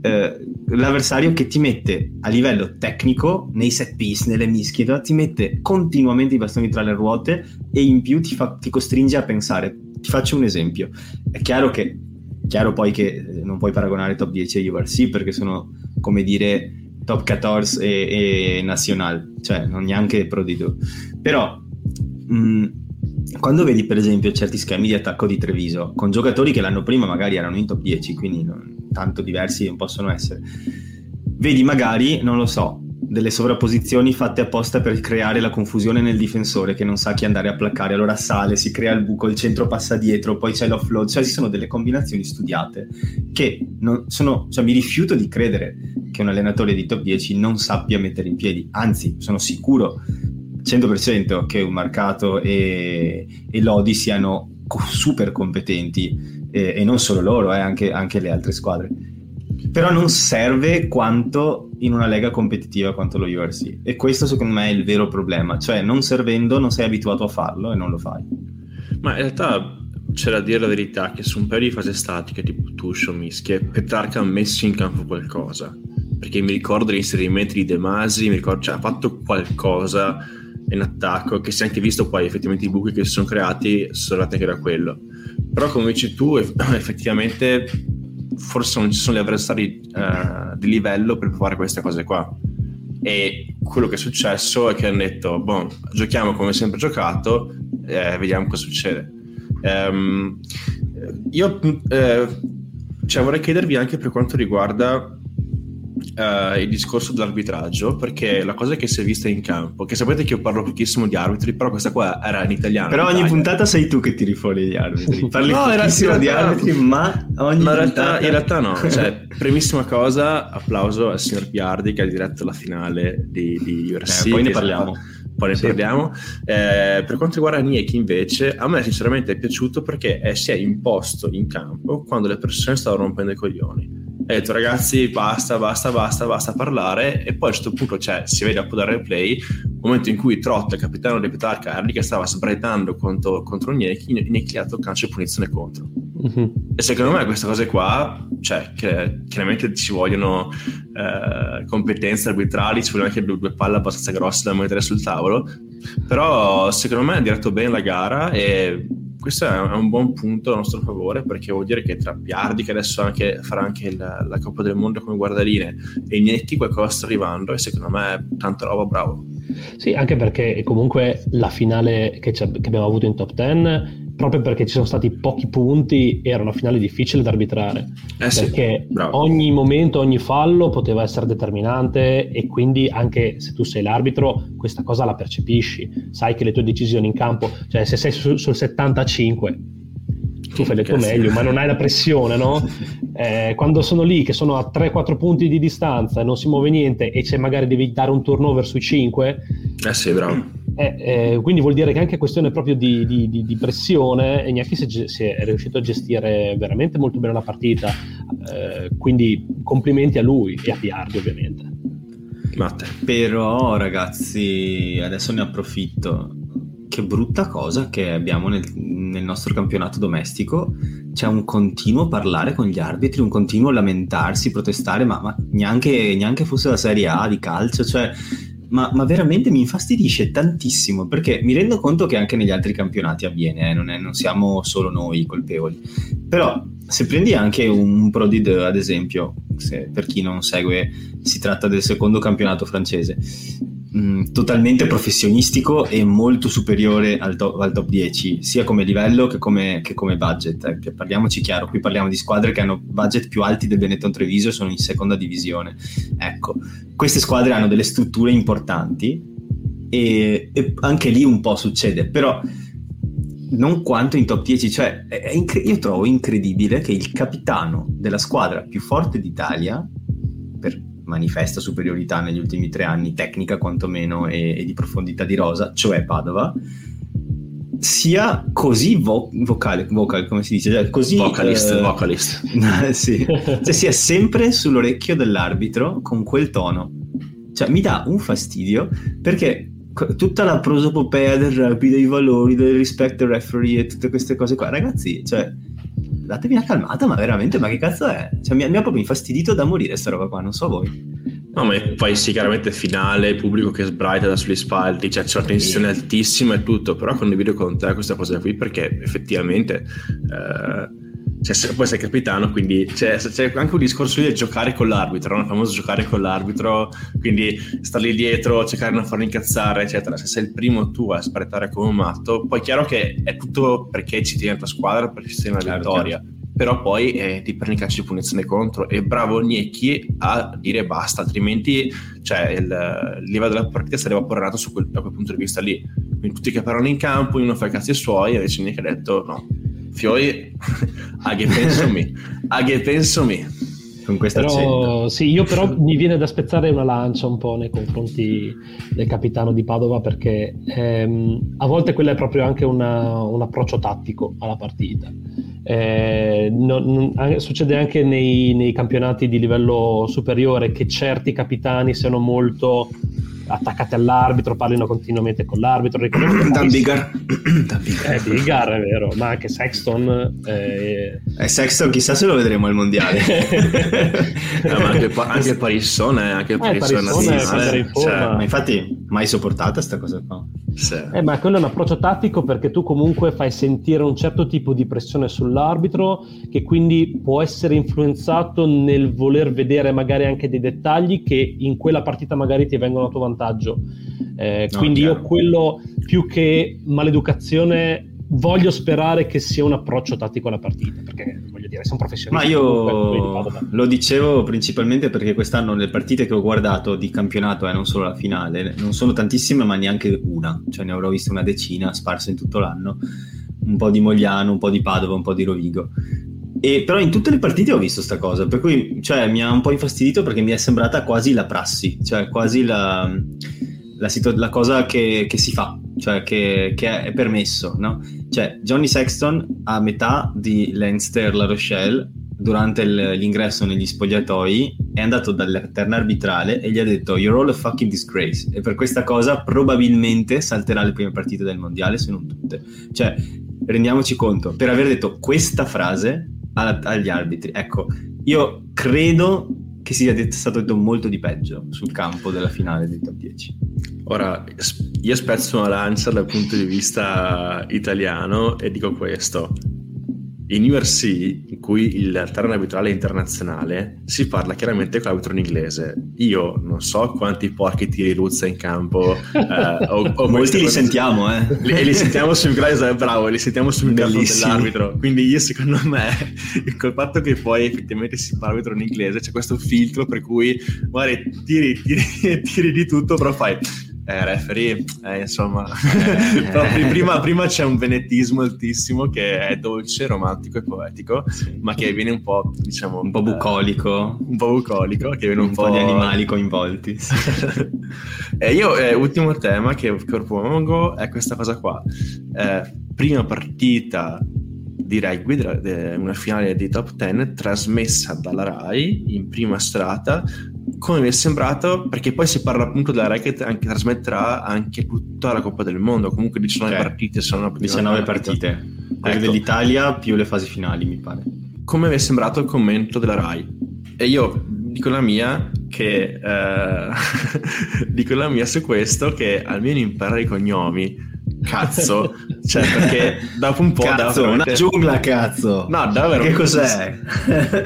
Eh, l'avversario che ti mette a livello tecnico nei set piece, nelle mischie, ti mette continuamente i bastoni tra le ruote e in più ti, fa, ti costringe a pensare. Ti faccio un esempio. È chiaro che chiaro poi che non puoi paragonare top dieci e U R C perché sono, come dire, top quattordici e, e nazionale, cioè non neanche Pro D due. Però mh, quando vedi per esempio certi schemi di attacco di Treviso con giocatori che l'anno prima magari erano in top dieci, quindi non, tanto diversi non possono essere, vedi magari, non lo so, delle sovrapposizioni fatte apposta per creare la confusione nel difensore che non sa chi andare a placcare, allora sale, si crea il buco, il centro passa dietro, poi c'è l'offload, cioè ci sono delle combinazioni studiate che non sono, cioè mi rifiuto di credere che un allenatore di top dieci non sappia mettere in piedi, anzi sono sicuro cento per cento che un Marcato e, e Lodi siano super competenti e, e non solo loro, eh, anche, anche le altre squadre, però non serve quanto in una lega competitiva quanto lo U R C, e questo secondo me è il vero problema, cioè non servendo non sei abituato a farlo e non lo fai. Ma in realtà c'è da dire la verità che su un paio di fasi statiche tipo Tush o mischie Petrarca ha messo in campo qualcosa, perché mi ricordo gli inserimenti di Demasi, mi ricordo, cioè, ha fatto qualcosa in attacco che si è anche visto poi effettivamente i buchi che si sono creati sono dati anche da quello, però come dici tu effettivamente forse non ci sono gli avversari uh, di livello per fare queste cose qua, e quello che è successo è che hanno detto boh, giochiamo come sempre giocato, eh, vediamo cosa succede. Um, io eh, cioè vorrei chiedervi anche per quanto riguarda uh, il discorso dell'arbitraggio, perché la cosa che si è vista in campo, che sapete che io parlo pochissimo di arbitri, però questa qua era in italiano, però ogni Italia. Puntata sei tu che tiri fuori gli arbitri, parli no, pochissimo di arbitri ma ogni ma puntata... in realtà no, cioè primissima cosa applauso al signor Piardi che ha diretto la finale di, di U R C, eh, poi ne parliamo sarà... poi ne sì. parliamo eh, per quanto riguarda Gnecchi invece a me sinceramente è piaciuto perché è, si è imposto in campo quando le persone stavano rompendo i coglioni, ha detto ragazzi basta basta basta basta parlare, e poi a un certo punto cioè, si vede appunto dal replay un momento in cui Trott, il capitano di Petrarca, era lì che stava sbraitando contro, contro Gnecchi, Gnecchi ha dato calcio e punizione contro. Mm-hmm. E secondo me queste cose qua cioè che, chiaramente ci vogliono eh, competenze arbitrali, ci vogliono anche due, due palle abbastanza grosse da mettere sul tavolo, però secondo me ha diretto bene la gara e questo è un buon punto a nostro favore, perché vuol dire che tra Piardi che adesso anche, farà anche la, la Coppa del Mondo come guardaline e Gnecchi qualcosa sta arrivando, e secondo me tanta roba, bravo. Sì, anche perché comunque la finale che, che abbiamo avuto in top dieci, proprio perché ci sono stati pochi punti, era una finale difficile da arbitrare, eh sì, perché bravo. Ogni momento, ogni fallo poteva essere determinante, e quindi anche se tu sei l'arbitro questa cosa la percepisci, sai che le tue decisioni in campo, cioè se sei su, sul settantacinque tu fai del tuo meglio, ma non hai la pressione, no? Eh, quando sono lì che sono a tre quattro punti di distanza e non si muove niente, e c'è magari devi dare un turnover sui cinque, eh sì, bravo. Eh, eh, quindi vuol dire che anche questione proprio di, di, di, di pressione, e Gnecchi si, si è riuscito a gestire veramente molto bene la partita, eh, quindi complimenti a lui e a Piardi ovviamente. Matte. Però ragazzi adesso ne approfitto, che brutta cosa che abbiamo nel, nel nostro campionato domestico, c'è un continuo parlare con gli arbitri, un continuo lamentarsi, protestare, ma, ma neanche, neanche fosse la Serie A di calcio, cioè ma, ma veramente mi infastidisce tantissimo, perché mi rendo conto che anche negli altri campionati avviene, eh, non, è, non siamo solo noi colpevoli, però se prendi anche un Pro D due ad esempio, se, per chi non segue si tratta del secondo campionato francese, totalmente professionistico e molto superiore al top, al top dieci sia come livello che come, che come budget, eh, parliamoci chiaro, qui parliamo di squadre che hanno budget più alti del Benetton Treviso e sono in seconda divisione, ecco, queste squadre hanno delle strutture importanti e, e anche lì un po' succede, però non quanto in top dieci, cioè è, è incre- io trovo incredibile che il capitano della squadra più forte d'Italia, per manifesta superiorità negli ultimi tre anni, tecnica quantomeno e, e di profondità di rosa, cioè Padova, sia così vo- vocale, vocal, come si dice? Cioè, così, vocalist, eh, vocalist. Sì. Cioè, sia sempre sull'orecchio dell'arbitro con quel tono. Cioè, mi dà un fastidio, perché tutta la prosopopea del rugby, dei valori, del rispetto del referee e tutte queste cose qua, ragazzi, cioè... datevi una calmata, ma veramente, ma che cazzo è? Cioè, mi, mi ha proprio infastidito da morire sta roba qua, non so voi. No, ma poi sì, chiaramente finale, pubblico che sbraita da sulle spalle, cioè c'è una tensione altissima e tutto, però condivido con te questa cosa qui perché effettivamente eh, cioè, poi sei capitano, quindi c'è, c'è anche un discorso del giocare con l'arbitro, no? Il famoso giocare con l'arbitro, quindi star lì dietro, cercare di non farlo incazzare, eccetera. Se sei il primo tu a sparare come un matto, poi è chiaro che è tutto perché ci tiene la squadra, perché ci tiene la vittoria. Chiaro. Però poi eh, ti prendi calcio di punizione contro e bravo Gnecchi a dire basta, altrimenti cioè, il, il livello della partita sarebbe evaporato su quel, da quel punto di vista lì, quindi tutti che parlano in campo, uno fa i cazzi suoi, invece Gnecchi ha detto no, Fioi a che penso mi a che penso mi con questa però, sì, io però mi viene da spezzare una lancia un po' nei confronti del capitano di Padova perché ehm, a volte quello è proprio anche una, un approccio tattico alla partita. Eh, non, non, succede anche nei, nei campionati di livello superiore che certi capitani siano molto attaccati all'arbitro, parlino continuamente con l'arbitro. Dan Bigar, eh, Bigar è vero, ma anche Sexton eh... eh, Sexton chissà se lo vedremo al mondiale. No, ma anche, anche Parissone, anche eh, Parissone, Parissone cioè, ma infatti mai sopportata sta cosa qua. Sì. Eh, ma quello è un approccio tattico perché tu comunque fai sentire un certo tipo di pressione sull'arbitro che quindi può essere influenzato nel voler vedere magari anche dei dettagli che in quella partita magari ti vengono a tuo vantaggio. Eh, no, quindi chiaro. Io quello più che maleducazione voglio sperare che sia un approccio tattico alla partita perché voglio dire sono professionista. Ma io lo dicevo principalmente perché quest'anno le partite che ho guardato di campionato e eh, non solo la finale non sono tantissime ma neanche una, cioè ne avrò vista una decina sparse in tutto l'anno, un po' di Mogliano, un po' di Padova, un po' di Rovigo. E però in tutte le partite ho visto sta cosa, per cui cioè, mi ha un po' infastidito perché mi è sembrata quasi la prassi, cioè quasi la, la, situ- la cosa che, che si fa, cioè che, che è permesso, no? Cioè Johnny Sexton a metà di Leinster La Rochelle durante il, l'ingresso negli spogliatoi è andato dalla terna arbitrale e gli ha detto "You're all a fucking disgrace" e per questa cosa probabilmente salterà le prime partite del mondiale se non tutte. Cioè rendiamoci conto, per aver detto questa frase agli arbitri, ecco, io credo che sia detto, stato detto molto di peggio sul campo della finale del top dieci. Ora io spezzo una lancia dal punto di vista italiano e dico questo: in U R C, in cui il terreno arbitrale è internazionale, si parla chiaramente con l'arbitro in inglese. Io non so quanti porchi tiri Ruzza in campo. Eh, o, o molti li sentiamo, eh. Li, li sentiamo sul grado, bravo, li sentiamo sul microfono dell'arbitro. Quindi io, secondo me, col fatto che poi effettivamente si parla arbitro in inglese, c'è questo filtro per cui, guarda, tiri, tiri, tiri di tutto, però fai... Eh, referee, eh, insomma, però prima, prima c'è un venetismo altissimo che è dolce, romantico e poetico, sì. Ma che viene un po', diciamo, un po' bucolico, eh, un po' bucolico, che viene un, un po' di animali coinvolti. Sì. E io, eh, ultimo tema che propongo è questa cosa qua: eh, prima partita di rugby, una finale di top dieci trasmessa dalla Rai in prima serata. Come mi è sembrato, perché poi si parla appunto della Rai che anche trasmetterà anche tutta la Coppa del Mondo, comunque diciannove okay. partite sono diciannove partite, quelle ecco. dell'Italia più le fasi finali mi pare. Come mi è sembrato il commento della Rai? E io dico la mia che eh, dico la mia su questo, che almeno impara i cognomi. Cazzo, cioè perché dopo un po' cazzo, dava veramente... una giungla cazzo. No, dava veramente... che cos'è?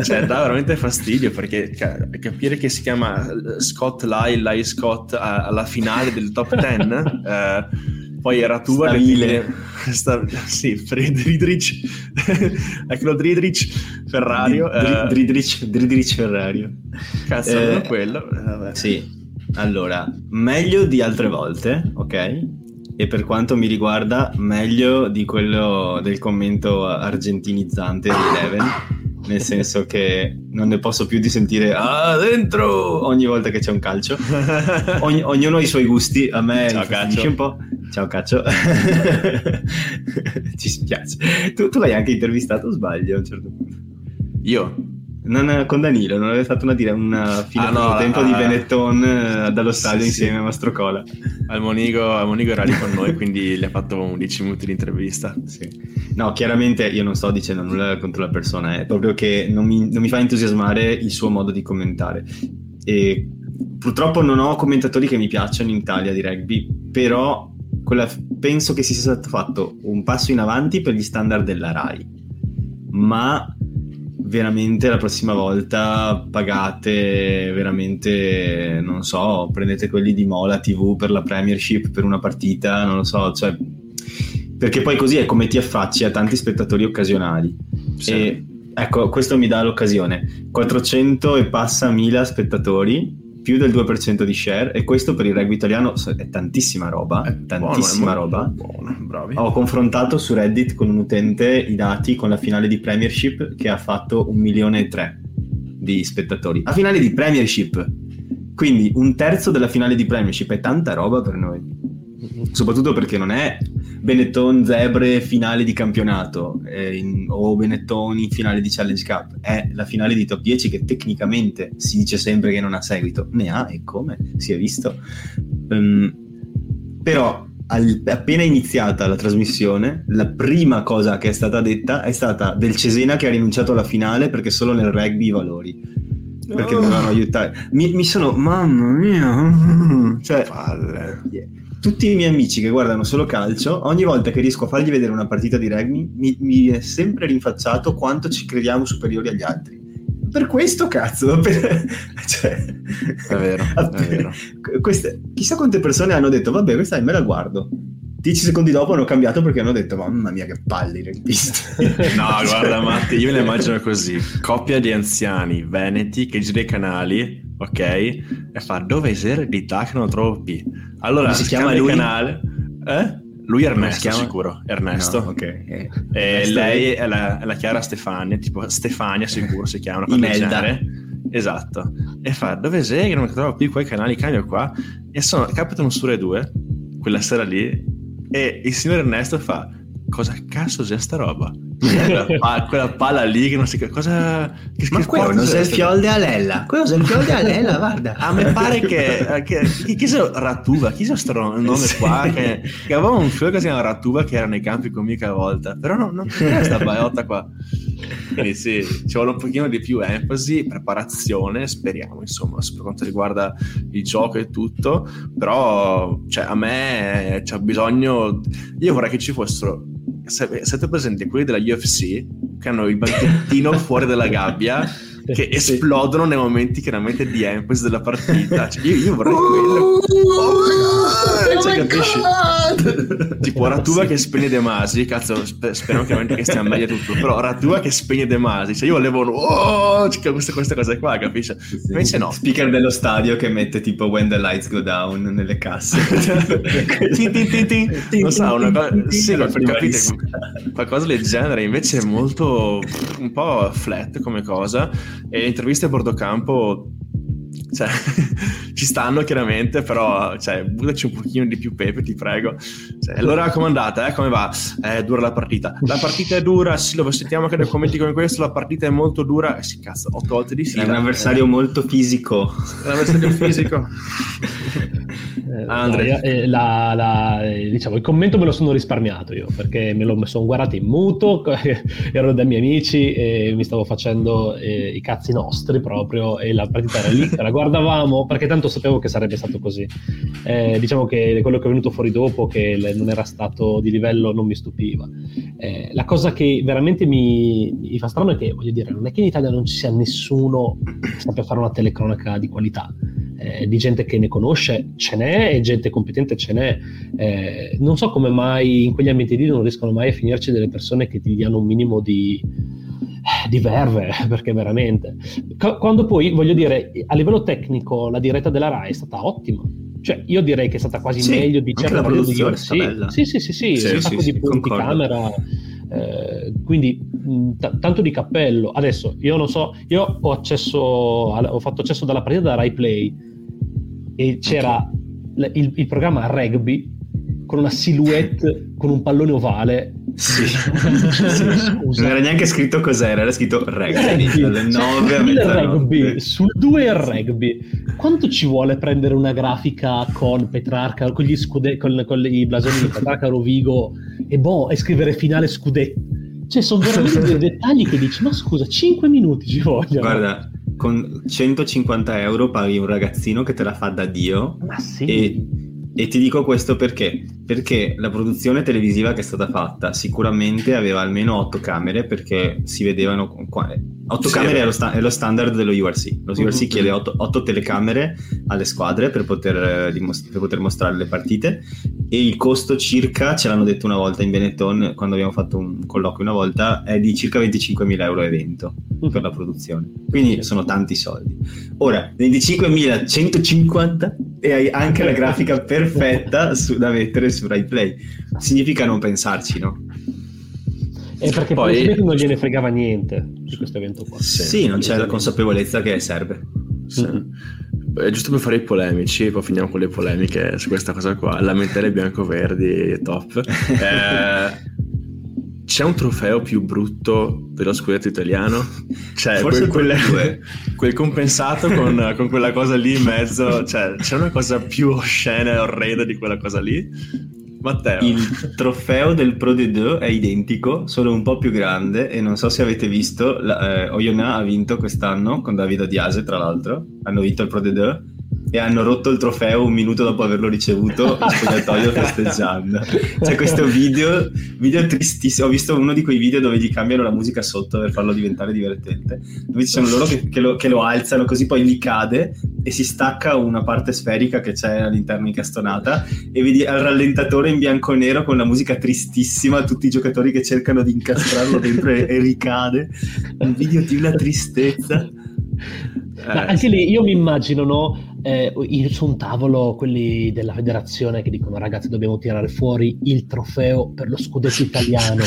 Cioè dava veramente fastidio perché capire che si chiama Scott Lyle, Lyle Scott alla finale del top dieci eh, poi era tua Stabile perché... Stab... sì, Friedrich ecco Driedrich Ferrario eh... Driedrich Driedrich Ferrario cazzo eh, quello eh, vabbè. Sì, allora meglio di altre volte, ok? E per quanto mi riguarda meglio di quello del commento argentinizzante di Eleven, nel senso che non ne posso più di sentire "ah dentro" ogni volta che c'è un calcio. Ogn- ognuno ha i suoi gusti, a me ciao calcio un po'. Ciao calcio. Ci spiace. Tu, tu l'hai anche intervistato, sbaglio a un certo punto? Io? Non, con Danilo non aveva fatto una dire una fila ah, no, tempo ah, di Benetton eh, dallo stadio sì, insieme sì. a Mastrocola. Al Monigo, al Monigo era lì con noi, quindi gli ha fatto un dieci minuti di intervista. Sì. No, chiaramente io non sto dicendo nulla contro la persona, è eh, proprio che non mi, non mi fa entusiasmare il suo modo di commentare. E purtroppo non ho commentatori che mi piacciono in Italia di rugby, però quella, penso che si sia stato fatto un passo in avanti per gli standard della Rai, ma veramente la prossima volta pagate veramente, non so, prendete quelli di Mola tivù per la Premiership per una partita, non lo so, cioè, perché poi così è come ti affacci a tanti spettatori occasionali. Sì. E ecco, questo mi dà l'occasione, quattrocento e passa mila spettatori, più del due per cento di share, e questo per il rugby italiano è tantissima roba, è tantissima buono, roba. Buono, bravi. Ho confrontato su Reddit con un utente i dati con la finale di Premiership che ha fatto un milione e tre di spettatori. A finale di Premiership! Quindi un terzo della finale di Premiership è tanta roba per noi. Soprattutto perché non è Benetton Zebre finale di campionato eh, in, o Benetton in finale di Challenge Cup, è la finale di top dieci che tecnicamente si dice sempre che non ha seguito, ne ha, e come si è visto. Um, però al, appena iniziata la trasmissione la prima cosa che è stata detta è stata del Cesena che ha rinunciato alla finale perché solo nel rugby i valori, perché oh. dovevano aiutare. Mi, mi sono, mamma mia, cioè, palle. Yeah. Tutti i miei amici che guardano solo calcio, ogni volta che riesco a fargli vedere una partita di rugby mi, mi è sempre rinfacciato quanto ci crediamo superiori agli altri. Per questo cazzo per... cioè, è vero, appena... è vero. Queste... chissà quante persone hanno detto vabbè questa me la guardo, dieci secondi dopo hanno cambiato perché hanno detto mamma mia che palle i rugbisti. No cioè... guarda Matti, io me la immagino così, coppia di anziani veneti che gira i canali, ok, e fa dove sei eredità che non trovo più, allora si, si chiama, chiama lui? Il canale eh? Lui è Ernesto sicuro, Ernesto no, okay. eh, e Ernesto lei è la, è la Chiara Stefania, tipo Stefania sicuro si chiama Imelda, esatto, e fa dove sei che non trovo più quei canali, cambio qua, e sono capitano su Rai due quella sera lì, e il signor Ernesto fa cosa cazzo c'è sta roba. Quella, quella palla lì che non si cosa che, ma che quello non sei il fiol di Alella, quello sei il fiol di Alella, guarda a me pare che, che chi so Rattuva, chi so sto nome sì. qua che, che avevamo un fiol che si chiama Rattuva che era nei campi con mica a volta, però non, non c'era sta baiotta qua, quindi sì, ci vuole un pochino di più enfasi, preparazione, speriamo insomma per quanto riguarda il gioco e tutto, però cioè, a me c'è bisogno, io vorrei che ci fossero, siete presenti quelli della U R C che hanno il banchettino fuori dalla gabbia che esplodono nei momenti chiaramente di enfasi della partita, cioè, io, io vorrei quello. Oh, cioè, capisci? Tipo Rattuva sì. che spegne Demasi, cazzo, sper- spero chiaramente che stia meglio tutto, però Rattuva che spegne Demasi, cioè io volevo oh, queste, queste cose qua, capisci? Sì, sì. Invece no, speaker dello stadio che mette tipo when the lights go down nelle casse. tin, tin, tin, tin. Non so, una cosa sì, capite, qualcosa del genere, invece è molto un po' flat come cosa, e le interviste a bordo campo cioè, ci stanno chiaramente, però cioè, buttaci un pochino di più pepe ti prego, cioè, allora comandata eh, come va? Eh, dura la partita, la partita è dura, sì lo sentiamo anche dai commenti come questo, la partita è molto dura, eh, sì cazzo otto volte di sì, è un avversario eh. molto fisico, è un avversario fisico. Eh, Andrea, eh, la, la, eh, diciamo il commento me lo sono risparmiato io perché me lo sono guardato in muto, ero dai miei amici e mi stavo facendo eh, i cazzi nostri proprio, e la partita era lì, la guardavamo perché tanto sapevo che sarebbe stato così. Eh, diciamo che quello che è venuto fuori dopo, che non era stato di livello, non mi stupiva. Eh, la cosa che veramente mi, mi fa strano è che, voglio dire, non è che in Italia non ci sia nessuno che sappia fare una telecronaca di qualità. Eh, di gente che ne conosce ce n'è, e gente competente ce n'è, eh, non so come mai in quegli ambienti lì non riescono mai a finirci delle persone che ti diano un minimo di di verve, perché veramente C- quando poi, voglio dire, a livello tecnico la diretta della Rai è stata ottima, cioè io direi che è stata quasi sì, meglio di certa produzione, sì, sì sì sì sì, sì, un sacco sì, di sì, punti camera. Eh, quindi t- tanto di cappello. Adesso io non so, io ho accesso al, ho fatto accesso dalla partita da Rai Play e c'era okay. l- il, il programma rugby con una silhouette con un pallone ovale Sì, sì, scusa. Non era neanche scritto cos'era, era scritto rugby, rugby. Dalle nove a mezzanotte. Sul due il rugby. Quanto ci vuole prendere una grafica con Petrarca, con gli scudetti, con, con i blasoni di Petrarca, Rovigo e boh, e scrivere finale scudetti? Cioè, sono veramente dei dettagli che dici, ma scusa, cinque minuti ci vogliono. Guarda, con centocinquanta euro paghi un ragazzino che te la fa da Dio. Ma sì. E, e ti dico questo perché? Perché la produzione televisiva che è stata fatta sicuramente aveva almeno otto camere, perché si vedevano otto sì, camere è lo, sta- è lo standard dello U R C. Lo U R C uh-huh. chiede otto telecamere alle squadre per poter, per poter mostrare le partite, e il costo circa, ce l'hanno detto una volta in Benetton quando abbiamo fatto un colloquio una volta, è di circa venticinquemila euro evento uh-huh. per la produzione, quindi sono tanti soldi. Ora venticinquemilacentocinquanta e hai anche la grafica perfetta su, da mettere su Rai Play. Significa non pensarci, no? E perché poi non gliene fregava niente di questo evento qua. Sì, sì, non c'è la consapevolezza che serve. Sì. Mm-hmm. Giusto per fare i polemici, poi finiamo con le polemiche su questa cosa qua. Lamentele bianco-verdi, top. eh, c'è un trofeo più brutto dello scudetto italiano? Cioè, forse quel, quel, quel compensato con, con quella cosa lì in mezzo. Cioè, c'è una cosa più oscena e orrenda di quella cosa lì? Matteo. Il trofeo del Pro D due è identico, solo un po' più grande, e non so se avete visto, la, eh, Oyonnax ha vinto quest'anno con Davide Diase, tra l'altro, hanno vinto il Pro D due e hanno rotto il trofeo un minuto dopo averlo ricevuto a spogliatoio festeggiando. C'è questo video, video tristissimo, ho visto uno di quei video dove gli cambiano la musica sotto per farlo diventare divertente, dove ci sono loro che, che, lo, che lo alzano così, poi gli cade e si stacca una parte sferica che c'è all'interno incastonata, e vedi al rallentatore in bianco e nero con la musica tristissima, tutti i giocatori che cercano di incastrarlo dentro e, e ricade. Un video di una tristezza. Ma anche lì io mi immagino, no, eh, su un tavolo quelli della federazione che dicono: ragazzi, dobbiamo tirare fuori il trofeo per lo scudetto italiano.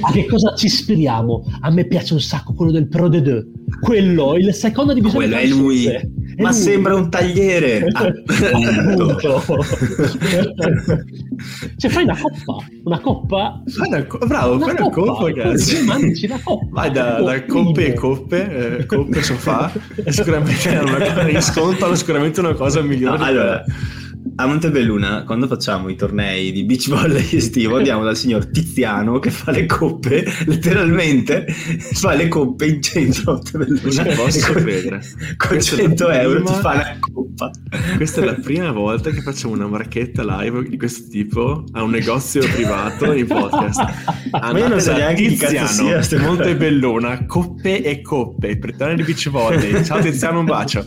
A che cosa ci ispiriamo? A me piace un sacco quello del Pro D due, quello, il seconda divisione. Quello è lui, è ma lui. Sembra un tagliere. Cioè, fai una coppa, una coppa, una co- bravo, fai una coppa, ragazzi. Mandici una coppa. Vai da, da coppe e coppe, eh, coppe sofà. Sicuramente è una cosa in sconto, sicuramente una cosa migliore. No, allora, a Montebelluna, quando facciamo i tornei di beach volley estivo, andiamo dal signor Tiziano che fa le coppe, letteralmente fa le coppe in centro a Montebelluna. Posso con, con cento euro prima, ti fa la coppa. Questa è la prima volta che facciamo una marchetta live di questo tipo a un negozio privato in podcast. Andate. Ma io non so neanche chi cazzo sia. Montebelluna, coppe e coppe, pretone di beach volley. Ciao Tiziano, un bacio.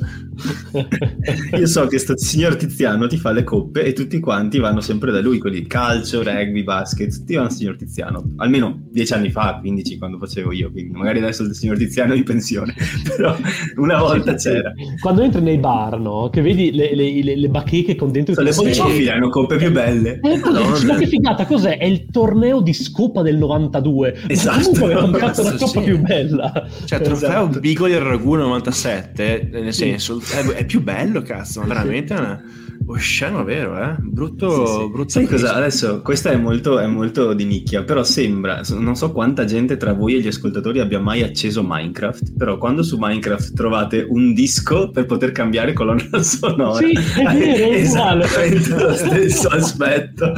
Io so che sto signor Tiziano ti fa le coppe e tutti quanti vanno sempre da lui, quelli calcio, rugby, basket, tutti vanno al signor Tiziano, almeno dieci anni fa, quindici, quando facevo io, quindi magari adesso il signor Tiziano è in pensione, però una volta c'era. Quando entri nei bar, no, che vedi le, le, le, le bacheche con dentro so, le bocciofile, hanno coppe più belle, eh, eh, ma che figata, cos'è? È il torneo di scopa del novantadue, esatto, comunque hanno comprato la coppa sì. più bella, cioè trofeo esatto. Bigoli al ragù novantasette, nel senso è più bello, cazzo, ma veramente è una osceno, vero, eh? Brutto, sì, sì. brutto. Sai cosa? Adesso questa è molto, è molto di nicchia, però sembra, non so quanta gente tra voi e gli ascoltatori abbia mai acceso Minecraft, però quando su Minecraft trovate un disco per poter cambiare colonna sonora, sì, è vero, è esattamente lo stesso aspetto,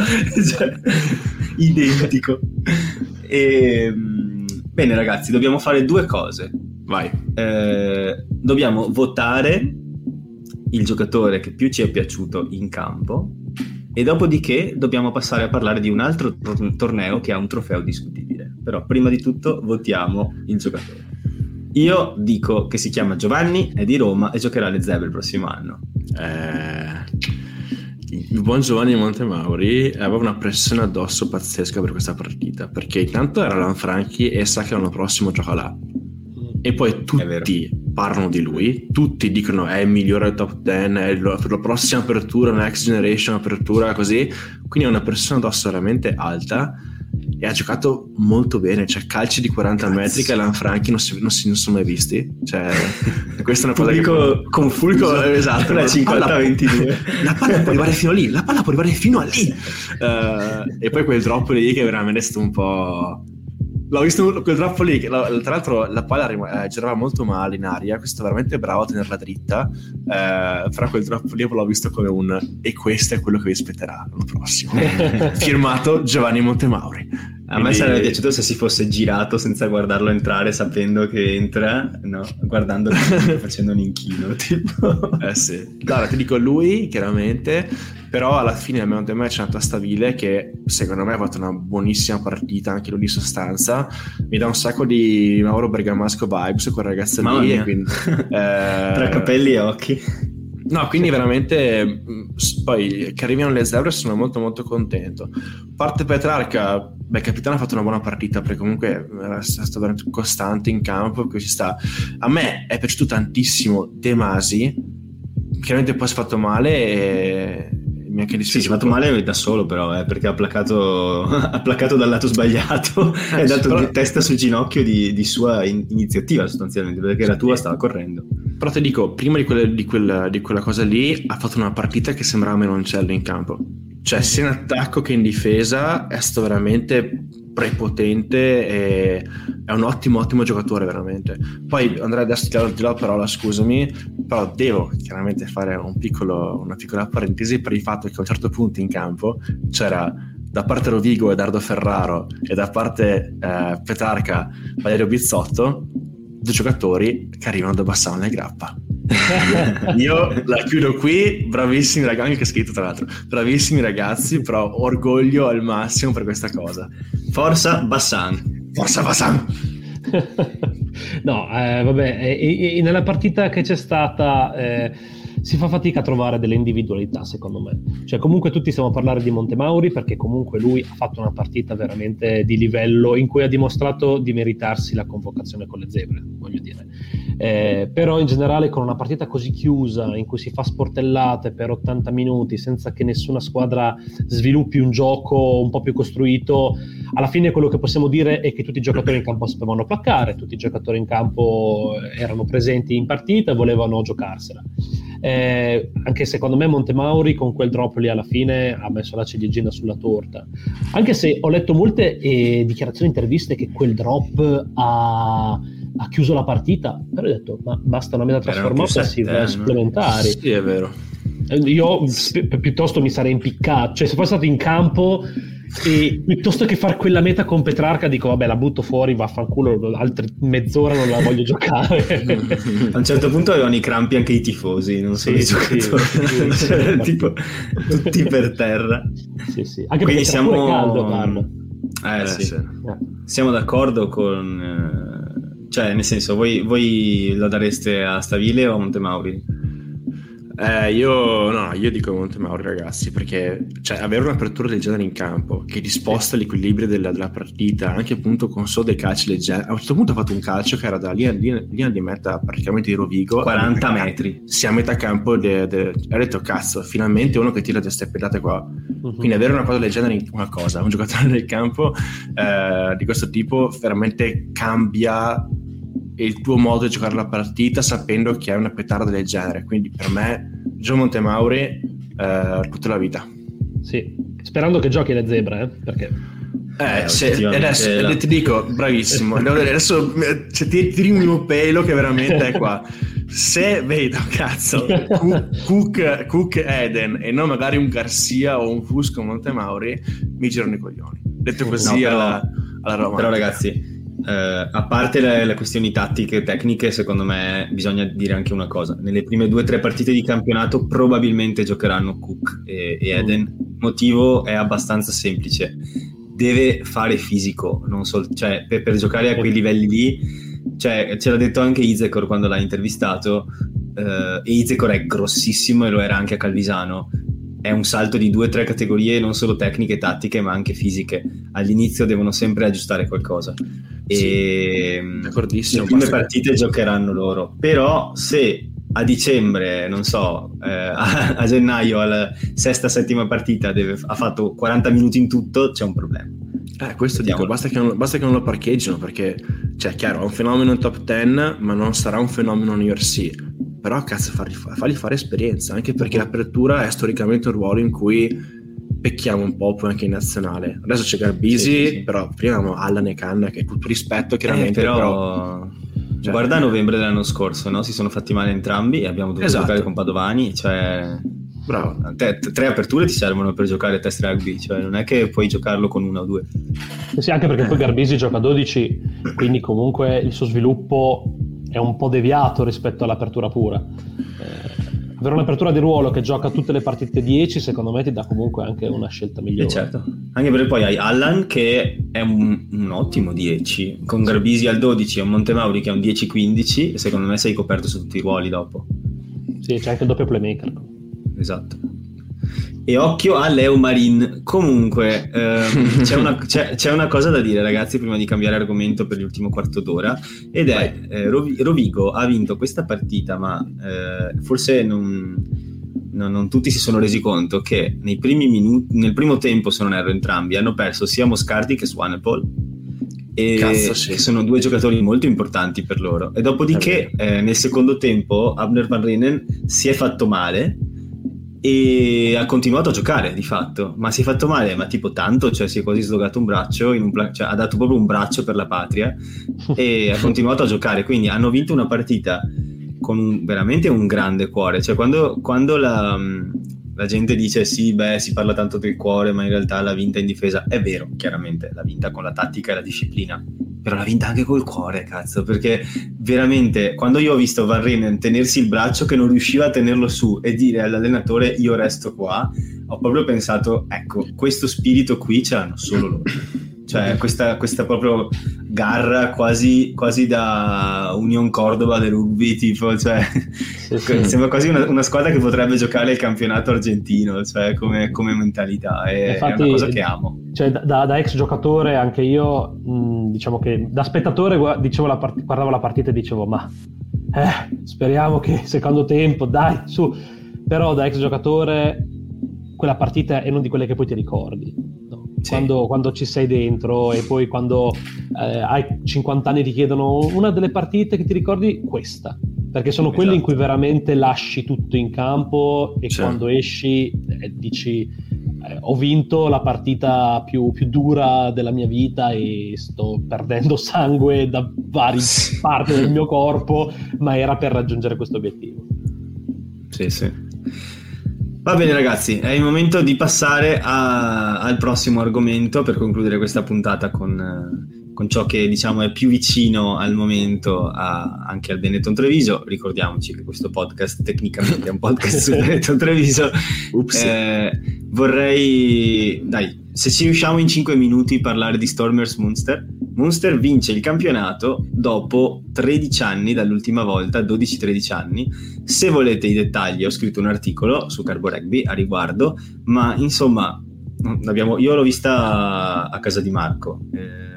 cioè, identico. E, bene ragazzi, dobbiamo fare due cose. Vai. Eh, dobbiamo votare il giocatore che più ci è piaciuto in campo, e dopodiché dobbiamo passare a parlare di un altro torneo che ha un trofeo discutibile. Però prima di tutto votiamo il giocatore. Io dico che si chiama Giovanni, è di Roma e giocherà alle Zebre il prossimo anno. Eh... Il buon Giovanni Montemauri aveva una pressione addosso pazzesca per questa partita, perché intanto era Lanfranchi e sa che l'anno prossimo gioca là, e poi tutti parlano di lui, tutti dicono è il migliore del top dieci, è la prossima apertura, next generation apertura, così, quindi è una persona addosso veramente alta, e ha giocato molto bene, cioè calci di quaranta Cazzo. metri che Lanfranchi non si, non si non sono mai visti, cioè questa è una cosa Fulco, che con Fulco esatto, la cinquanta ventidue la palla può arrivare fino a lì, la palla può arrivare fino a lì uh, e poi quel drop lì che veramente è stato un po', l'ho visto quel drop lì che, tra l'altro la palla eh, girava molto male in aria, questo è veramente bravo a tenerla dritta, eh, però quel drop lì l'ho visto come un e questo è quello che vi aspetterà l'anno prossimo firmato Giovanni Montemauri. A Quindi... me sarebbe piaciuto se si fosse girato senza guardarlo entrare, sapendo che entra, no, guardando facendo un inchino tipo eh sì. Allora ti dico, lui chiaramente però alla fine al Man of the Match è andato a Stabile, che secondo me ha fatto una buonissima partita anche lui di sostanza, mi dà un sacco di Mauro Bergamasco vibes quel ragazzo lì e quindi, eh... tra capelli e occhi. No, quindi veramente poi che arrivino le Zebre sono molto molto contento. Parte Petrarca, beh, capitano ha fatto una buona partita perché comunque è stato veramente costante in campo, ci sta. A me è piaciuto tantissimo Demasi, chiaramente poi si è fatto male e mi è anche dispiaciuto. Sì, si è fatto male da solo però, eh, perché ha placato, ha placato dal lato sbagliato, eh, è dato però... testa sul ginocchio di, di sua in- iniziativa sostanzialmente, perché la tua stava correndo. Però ti dico, prima di quella, di, quella, di quella cosa lì ha fatto una partita che sembrava Menoncello in campo, cioè sia in attacco che in difesa è stato veramente prepotente e è un ottimo ottimo giocatore veramente. Poi Andrea adesso ti do la parola, scusami, però devo chiaramente fare un piccolo, una piccola parentesi per il fatto che a un certo punto in campo c'era da parte Rovigo e Dardo Ferraro e da parte eh, Petrarca Valerio Bizzotto, due giocatori che arrivano da Bassano e Grappa. Io la chiudo qui, bravissimi ragazzi, che scritto tra l'altro, bravissimi ragazzi, però orgoglio al massimo per questa cosa. Forza Bassan, forza Bassan. No, eh, vabbè, e, e nella partita che c'è stata eh, si fa fatica a trovare delle individualità, secondo me. Cioè comunque tutti stiamo a parlare di Montemauri perché comunque lui ha fatto una partita veramente di livello in cui ha dimostrato di meritarsi la convocazione con le Zebre, voglio dire. Eh, però in generale con una partita così chiusa in cui si fa sportellate per ottanta minuti senza che nessuna squadra sviluppi un gioco un po' più costruito, alla fine quello che possiamo dire è che tutti i giocatori in campo sapevano placcare, tutti i giocatori in campo erano presenti in partita e volevano giocarsela. Eh, anche secondo me Montemauri con quel drop lì alla fine ha messo la ciliegina sulla torta, anche se ho letto molte eh, dichiarazioni, interviste che quel drop ha... ha chiuso la partita, però ho detto ma basta una meta trasformata, si va ai supplementari. Sì, è vero, io pi- piuttosto mi sarei impiccato, cioè se fosse stato in campo e piuttosto che far quella meta con Petrarca dico vabbè la butto fuori, vaffanculo, altri mezz'ora non la voglio giocare. A un certo punto avevano i crampi anche i tifosi, non so, sì, i giocatori sì, sì, sì, cioè, tipo tutti per terra, sì, sì. Anche quindi siamo caldo, eh, eh, sì. Sì. Eh. siamo d'accordo con eh... Cioè, nel senso, voi, voi la dareste a Stabile o a Montemauri? Eh, io no, io dico Montemauri, ragazzi, perché cioè, avere un'apertura del genere in campo che disposta l'equilibrio della, della partita, anche appunto con solo dei calci leggeri. A un certo punto ha fatto un calcio che era da linea, linea, linea di meta praticamente di Rovigo, quaranta metri. Si a metà campo de, de... ha detto cazzo, finalmente uno che tira queste pedate qua. Uh-huh. Quindi avere una cosa del genere, una cosa, un giocatore del campo eh, di questo tipo veramente cambia il tuo modo di giocare la partita, sapendo che è una petarda del genere. Quindi per me Gio Montemauri eh, tutta la vita, sì, sperando che giochi le Zebre, eh? Perché eh, eh se, adesso la... ti dico bravissimo adesso cioè, ti tiri un mio pelo che veramente è qua. Se vedo cazzo Cook, Cook Eden e non magari un Garcia o un Fusco Montemauri, mi girano i coglioni, detto così, no, però, alla, alla Roma. Però ragazzi, Uh, a parte le, le questioni tattiche e tecniche, secondo me bisogna dire anche una cosa: nelle prime due o tre partite di campionato probabilmente giocheranno Cook e, e Eden. Il motivo è abbastanza semplice: deve fare fisico, non so, cioè, per, per giocare a quei livelli lì, cioè, ce l'ha detto anche Izekor quando l'ha intervistato, uh, e Izekor è grossissimo e lo era anche a Calvisano. È un salto di due o tre categorie, non solo tecniche e tattiche ma anche fisiche. All'inizio devono sempre aggiustare qualcosa, sì, e le prime partite che... giocheranno loro. Però se a dicembre, non so, eh, a, a gennaio alla sesta settima partita deve, ha fatto quaranta minuti in tutto, c'è un problema. Eh, questo dico, basta che, non, basta che non lo parcheggino, perché, cioè, chiaro, è un fenomeno in top dieci, ma non sarà un fenomeno in U R C. Però, cazzo, fargli, fargli fare esperienza, anche perché l'apertura è storicamente un ruolo in cui pecchiamo un po', poi anche in nazionale. Adesso c'è Garbisi, sì, sì, sì. Però prima avevamo Allan e Canna, che tutto rispetto, chiaramente, eh, però... però... Cioè, guarda a novembre dell'anno scorso, no? Si sono fatti male entrambi e abbiamo dovuto esatto. giocare con Padovani, cioè... Bravo. Te, tre aperture ti servono per giocare test rugby, cioè non è che puoi giocarlo con una o due. Sì, anche perché poi Garbisi gioca dodici, quindi comunque il suo sviluppo è un po' deviato rispetto all'apertura pura. Eh, avere un'apertura di ruolo che gioca tutte le partite dieci, secondo me ti dà comunque anche una scelta migliore. Eh certo, anche perché poi hai Allan che è un, un ottimo dieci, con Garbisi al dodici e un Montemauri che è un dieci quindici, e secondo me sei coperto su tutti i ruoli dopo. Sì, c'è anche il doppio playmaker. Esatto. E occhio a Leo Marin. Comunque ehm, c'è, una, c'è, c'è una cosa da dire, ragazzi, prima di cambiare argomento per l'ultimo quarto d'ora. Ed è eh, Rovigo ha vinto questa partita, ma eh, forse non, non, non tutti si sono resi conto che nei primi minuti, nel primo tempo, se non erro, entrambi hanno perso sia Moscardi che Swanepoel. E Cazzo, sì. sono due giocatori molto importanti per loro. E dopodiché eh, nel secondo tempo Abner Van Renen si è fatto male e ha continuato a giocare di fatto, ma si è fatto male, ma tipo tanto, cioè si è quasi slogato un braccio in un pla- cioè, ha dato proprio un braccio per la patria e ha continuato a giocare. Quindi hanno vinto una partita con un, veramente un grande cuore, cioè quando, quando la, la gente dice sì, beh, si parla tanto del cuore, ma in realtà l'ha vinta in difesa, è vero, chiaramente l'ha vinta con la tattica e la disciplina, però l'ha vinta anche col cuore, cazzo, perché veramente quando io ho visto Van Renen tenersi il braccio che non riusciva a tenerlo su e dire all'allenatore io resto qua, ho proprio pensato, ecco, questo spirito qui ce l'hanno solo loro, cioè questa, questa proprio garra quasi, quasi da Union Cordova del rugby, tipo, cioè sì, sì. sembra quasi una, una squadra che potrebbe giocare il campionato argentino, cioè come, come mentalità, è, infatti, è una cosa che amo. Cioè, da, da ex giocatore anche io, mh, diciamo che da spettatore guard- dicevo la part- guardavo la partita e dicevo ma eh, speriamo che secondo tempo, dai, su, però da ex giocatore quella partita è una di quelle che poi ti ricordi, no? Sì. quando, quando ci sei dentro, e poi quando eh, hai cinquanta anni ti chiedono una delle partite che ti ricordi, questa, perché sono esatto. quelle in cui veramente lasci tutto in campo e sì. quando esci eh, dici Eh, ho vinto la partita più, più dura della mia vita e sto perdendo sangue da varie sì. parti del mio corpo, ma era per raggiungere questo obiettivo. Sì, sì. Va bene, ragazzi, è il momento di passare a, al prossimo argomento per concludere questa puntata con, con ciò che diciamo è più vicino al momento a, anche al Benetton Treviso. Ricordiamoci che questo podcast tecnicamente è un podcast su Benetton Treviso. Ups. Eh, vorrei, dai, se ci riusciamo in cinque minuti, parlare di Stormers Munster. Munster vince il campionato dopo tredici anni dall'ultima volta, dodici tredici anni. Se volete i dettagli ho scritto un articolo su Carbo Rugby a riguardo, ma insomma abbiamo, io l'ho vista a casa di Marco, eh,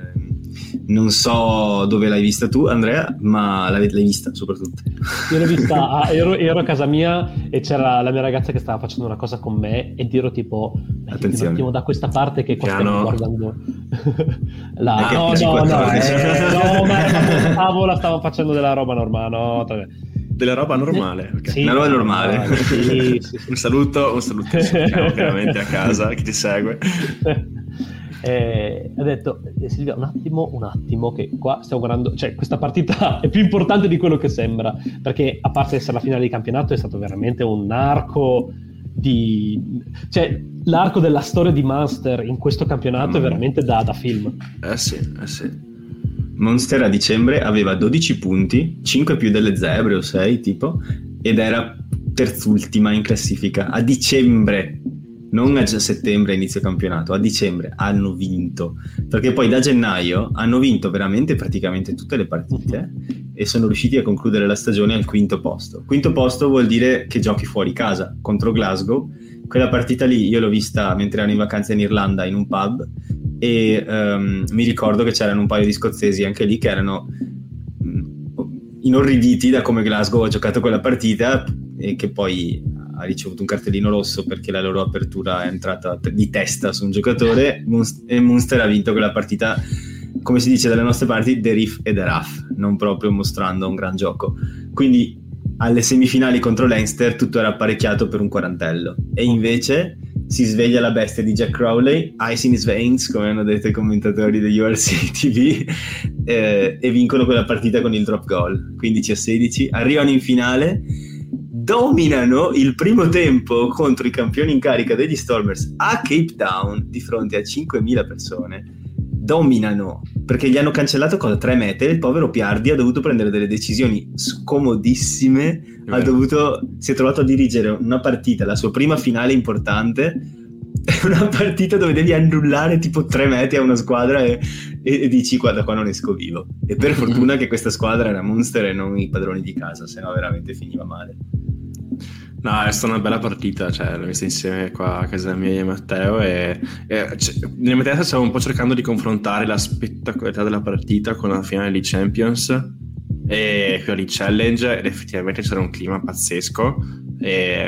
non so dove l'hai vista tu, Andrea, ma l'hai, l'hai vista soprattutto. Io l'ho vista, ah, ero, ero a casa mia e c'era la mia ragazza che stava facendo una cosa con me e ero tipo, attenzione, un attimo da questa parte che qua stiamo guardando. La, no, no, quattordici. no, eh, no, ma la tavola stavo facendo della roba normale, no, tra... della roba normale, okay. Sì, una roba normale. normale sì, sì, sì. Un saluto, un saluto chiaramente a casa, chi ti segue. Eh, ha detto Silvia un attimo un attimo che qua stiamo guardando, cioè questa partita è più importante di quello che sembra, perché a parte essere la finale di campionato è stato veramente un arco di, cioè l'arco della storia di Munster in questo campionato mm. è veramente da, da film. Eh sì, eh sì. Munster a dicembre aveva dodici punti, cinque più delle Zebre o sei tipo, ed era terzultima in classifica a dicembre. Non a settembre inizio campionato, a dicembre hanno vinto, perché poi da gennaio hanno vinto veramente praticamente tutte le partite e sono riusciti a concludere la stagione al quinto posto. Quinto posto vuol dire che giochi fuori casa, contro Glasgow. Quella partita lì io l'ho vista mentre ero in vacanza in Irlanda in un pub e um, mi ricordo che c'erano un paio di scozzesi anche lì che erano inorriditi da come Glasgow ha giocato quella partita e che poi ha ricevuto un cartellino rosso perché la loro apertura è entrata di testa su un giocatore, e Munster ha vinto quella partita, come si dice dalle nostre parti, the riff e the rough, non proprio mostrando un gran gioco. Quindi alle semifinali contro Leinster tutto era apparecchiato per un quarantello, e invece si sveglia la bestia di Jack Crowley, ice in his veins, come hanno detto i commentatori degli U R C T V, eh, e vincono quella partita con il drop goal quindici a sedici, arrivano in finale, dominano il primo tempo contro i campioni in carica degli Stormers a Cape Town di fronte a cinquemila persone. Dominano perché gli hanno cancellato cosa? Tre mete. Il povero Piardi ha dovuto prendere delle decisioni scomodissime, ha dovuto, si è trovato a dirigere una partita, la sua prima finale importante, una partita dove devi annullare tipo tre mete a una squadra e, e, e dici guarda qua non esco vivo. E per fortuna che questa squadra era Munster e non i padroni di casa, sennò veramente finiva male. No, è stata una bella partita, cioè l'ho vista insieme qua a casa mia e Matteo, e, e cioè, nella mia testa stavo un po' cercando di confrontare la spettacolarità della partita con la finale di Champions e quella di Challenge, ed effettivamente c'era un clima pazzesco e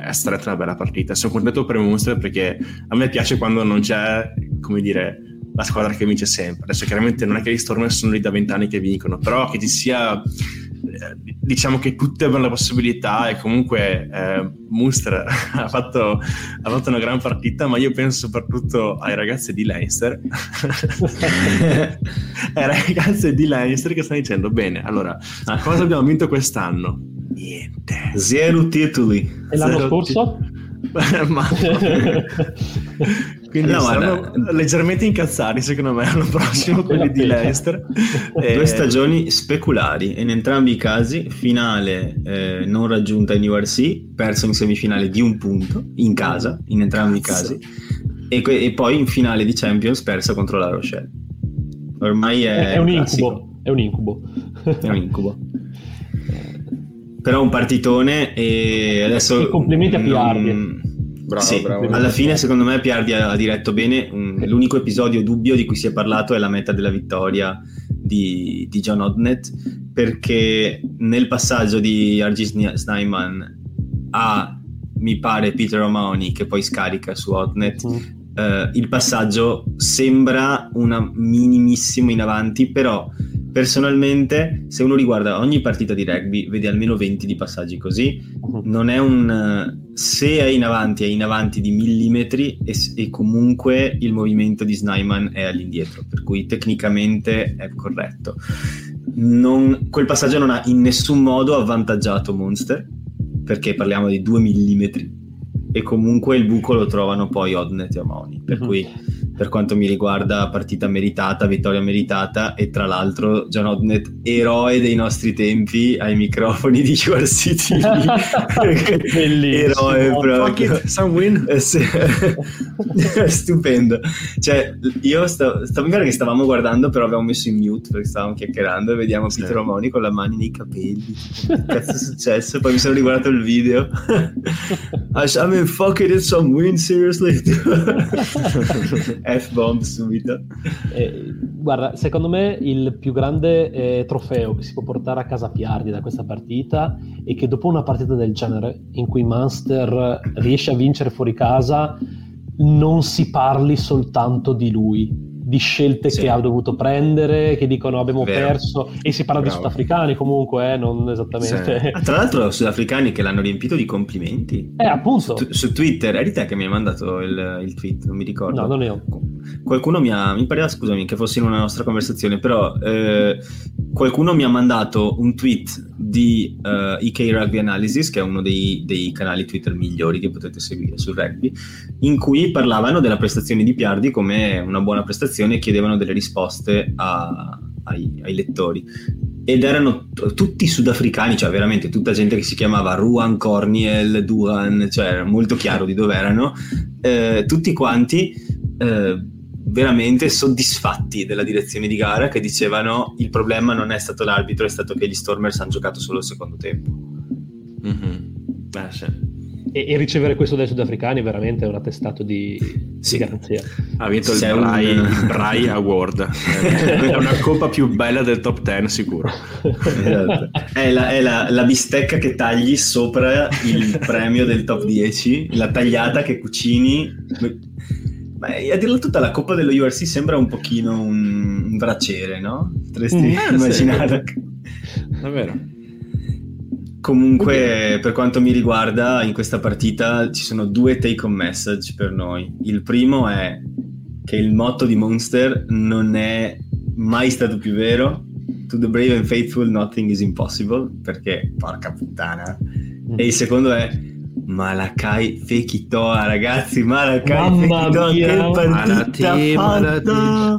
è stata una bella partita. Sono contento per Munster perché a me piace quando non c'è, come dire, la squadra che vince sempre. Adesso chiaramente non è che gli Stormers sono lì da vent'anni che vincono, però che ci sia, diciamo che tutte hanno la possibilità, e comunque eh, Munster ha fatto, ha fatto una gran partita, ma io penso soprattutto ai ragazzi di Leinster ai ragazzi di Leinster che stanno dicendo bene, allora cosa abbiamo vinto quest'anno? Niente, zero titoli. E l'anno zero scorso? ma quindi no, saranno no. leggermente incazzati secondo me l'anno prossimo quelli di Leicester. e... Due stagioni speculari, e in entrambi i casi finale eh, non raggiunta in U R C, perso in semifinale di un punto in casa in entrambi Cazzo. i casi, e, e poi in finale di Champions persa contro la Rochelle. Ormai è, è un classico. incubo è un incubo è un incubo però un partitone, e adesso e complimenti a Piardi. Non... Bravo, sì, bravo. Alla fine secondo me Piardi ha diretto bene. L'unico episodio dubbio di cui si è parlato è la meta della vittoria di, di John Hodnett, perché nel passaggio di R G Snyman a, mi pare, Peter O'Mahony, che poi scarica su Hodnett, mm. eh, il passaggio sembra una minimissimo in avanti, però personalmente se uno riguarda ogni partita di rugby vede almeno venti di passaggi così. Non è un, se è in avanti è in avanti di millimetri, e, e comunque il movimento di Snyman è all'indietro, per cui tecnicamente è corretto. Non, quel passaggio non ha in nessun modo avvantaggiato Munster, perché parliamo di due millimetri, e comunque il buco lo trovano poi Hodnett e O'Mahony, per uh-huh. cui per quanto mi riguarda partita meritata, vittoria meritata, e tra l'altro John Hodnett eroe dei nostri tempi ai microfoni di U R C T V bellissimo, eroe proprio, some win. Stupendo, cioè io stavo, stavo mi pare che stavamo guardando, però avevamo messo in mute perché stavamo chiacchierando, e vediamo sì. Peter O'Mahony con la mano nei capelli, che cazzo è successo? Poi mi sono riguardato il video. I mean fuck it, it's some win, seriously. F-bomb subito. Eh, guarda, secondo me il più grande eh, trofeo che si può portare a casa Piardi da questa partita è che dopo una partita del genere in cui Munster riesce a vincere fuori casa non si parli soltanto di lui, di scelte sì. che ha dovuto prendere, che dicono abbiamo Vero. perso, e si parla Bravo. di sudafricani comunque, eh, non esattamente sì. ah, tra l'altro sudafricani che l'hanno riempito di complimenti eh, appunto. Su, su Twitter eri te che mi hai mandato il, il tweet, non mi ricordo. No, non io. Qualcuno mi ha, mi pareva, scusami, che fosse in una nostra conversazione, però eh, qualcuno mi ha mandato un tweet di uh, I K Rugby Analysis, che è uno dei, dei canali Twitter migliori che potete seguire sul rugby, in cui parlavano della prestazione di Piardi come una buona prestazione e chiedevano delle risposte a, ai, ai lettori, ed erano t- tutti sudafricani, cioè veramente tutta gente che si chiamava Ruan, Corniel, Duan, cioè era molto chiaro di dove erano, eh, tutti quanti eh, veramente soddisfatti della direzione di gara, che dicevano il problema non è stato l'arbitro, è stato che gli Stormers hanno giocato solo il secondo tempo. mm-hmm. eh, sì. e, e ricevere questo dai sudafricani veramente è un attestato di, sì. di garanzia. Ha vinto il Brai, un... il Brai Award, è una coppa più bella del top ten sicuro. Esatto. È, la, è la, la bistecca che tagli sopra il premio del top dieci, la tagliata che cucini. Beh, a dirla tutta, la coppa dello U R C sembra un pochino un, un braciere, no? Potresti mm, immaginare. Davvero. Comunque, per quanto mi riguarda, in questa partita ci sono due take home message per noi. Il primo è che il motto di Munster non è mai stato più vero: to the brave and faithful nothing is impossible, perché porca puttana. E il secondo è Malakai Fekitoa, ragazzi, Malakai Fekitoa, che partita fatta!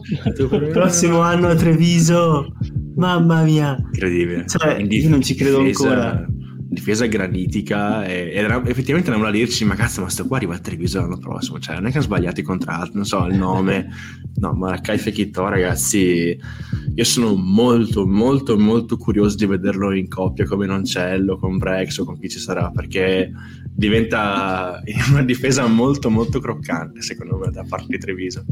Prossimo anno a Treviso, mamma mia! Incredibile, cioè, in dif- io non ci credo difesa, ancora. Difesa granitica, e, era, effettivamente andavamo a dirci, ma cazzo, ma sto qua arriva a Treviso l'anno prossimo, cioè non è che hanno sbagliato i contratti, non so, il nome, no, Malakai Fekitoa, ragazzi... Io sono molto, molto, molto curioso di vederlo in coppia come Noncello, con Brex o con chi ci sarà, perché diventa una difesa molto, molto croccante, secondo me, da parte di Treviso.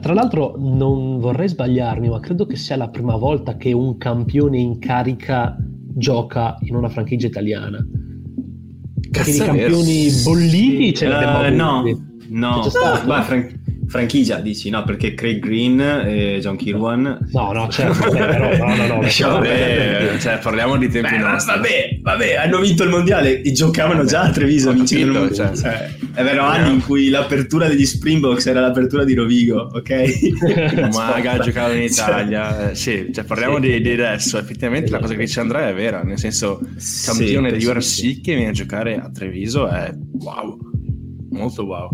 Tra l'altro, non vorrei sbagliarmi, ma credo che sia la prima volta che un campione in carica gioca in una franchigia italiana. Perché i campioni bolliti ce l'abbiamo. No, no, franchigia dici, no, perché Craig Green e John Kirwan, no no certo, vabbè, no no no, no vabbè, cioè, parliamo di tempi. Beh, nostri vabbè vabbè hanno vinto il mondiale e giocavano vabbè, già a Treviso, vincendo, cioè, cioè, è vero, anni in cui l'apertura degli Springboks era l'apertura di Rovigo, ok? Maga giocava in Italia, cioè, sì, cioè parliamo sì. di, di adesso, effettivamente la cosa che dice Andrea è vera, nel senso campione sì, di U R C sì. che viene a giocare a Treviso è wow, molto wow,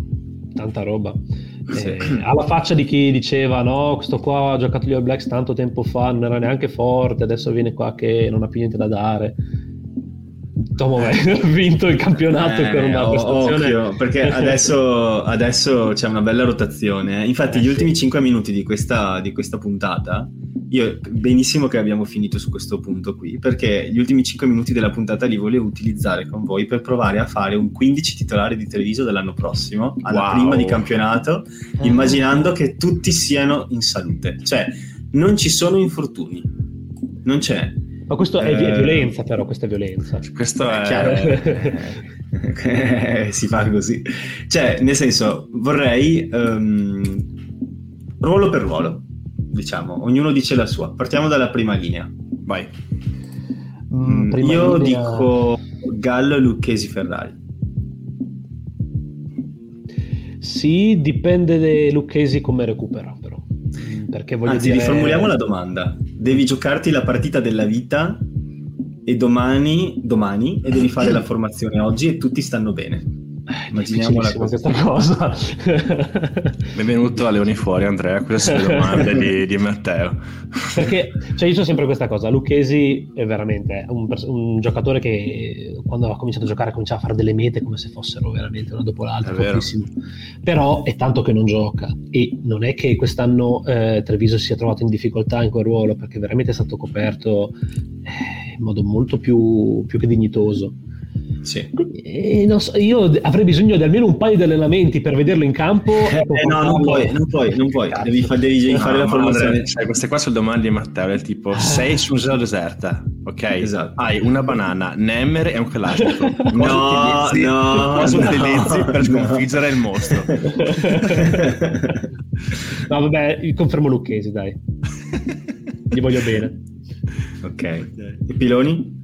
tanta roba. Eh, alla faccia di chi diceva no, questo qua ha giocato gli All Blacks tanto tempo fa, non era neanche forte, adesso viene qua che non ha più niente da dare. Tomo ha eh, vinto il campionato eh, per una prestazione, occhio, perché adesso, adesso c'è una bella rotazione, infatti eh, gli sì. ultimi cinque minuti di questa, di questa puntata, io benissimo che abbiamo finito su questo punto qui, perché gli ultimi cinque minuti della puntata li volevo utilizzare con voi per provare a fare un quindici titolare di Treviso dell'anno prossimo alla wow. prima di campionato, mm. immaginando che tutti siano in salute, cioè non ci sono infortuni, non c'è. Ma questo è eh, violenza, però, questa è violenza. Questo è... Chiaro. Si fa così. Cioè, nel senso, vorrei... Um, ruolo per ruolo, diciamo. Ognuno dice la sua. Partiamo dalla prima linea. Vai. Mm, prima Io linea... dico Gallo, Lucchesi, Ferrari. Sì, dipende da Lucchesi come recupera, però. Perché voglio Anzi, dire... riformuliamo la domanda. Devi giocarti la partita della vita e domani, domani e devi fare la formazione oggi e tutti stanno bene. Immaginiamo la cosa. Questa cosa. Benvenuto a Leoni Fuori, Andrea. Queste sono le domande di, di Matteo. Perché cioè io so sempre questa cosa. Lucchesi è veramente un, un giocatore che quando ha cominciato a giocare cominciava a fare delle mete come se fossero veramente una dopo l'altra. È Però è tanto che non gioca e non è che quest'anno eh, Treviso si sia trovato in difficoltà in quel ruolo, perché veramente è stato coperto eh, in modo molto più, più che dignitoso. Sì. E non so, io avrei bisogno di almeno un paio di allenamenti per vederlo in campo. Eh, no, non puoi, non puoi, non puoi. Devi, fa, devi no, fare la formazione. Cioè, queste qua sono domande di Matteo, del tipo: sei su un'isola deserta, ok? Esatto. Hai una banana, Nemmer e un Kalashnikov. No, utilizzi, no, cosa no, utilizzi no, per sconfiggere no. il mostro? No, vabbè, confermo Lucchesi, dai. Gli voglio bene. Ok. I piloni?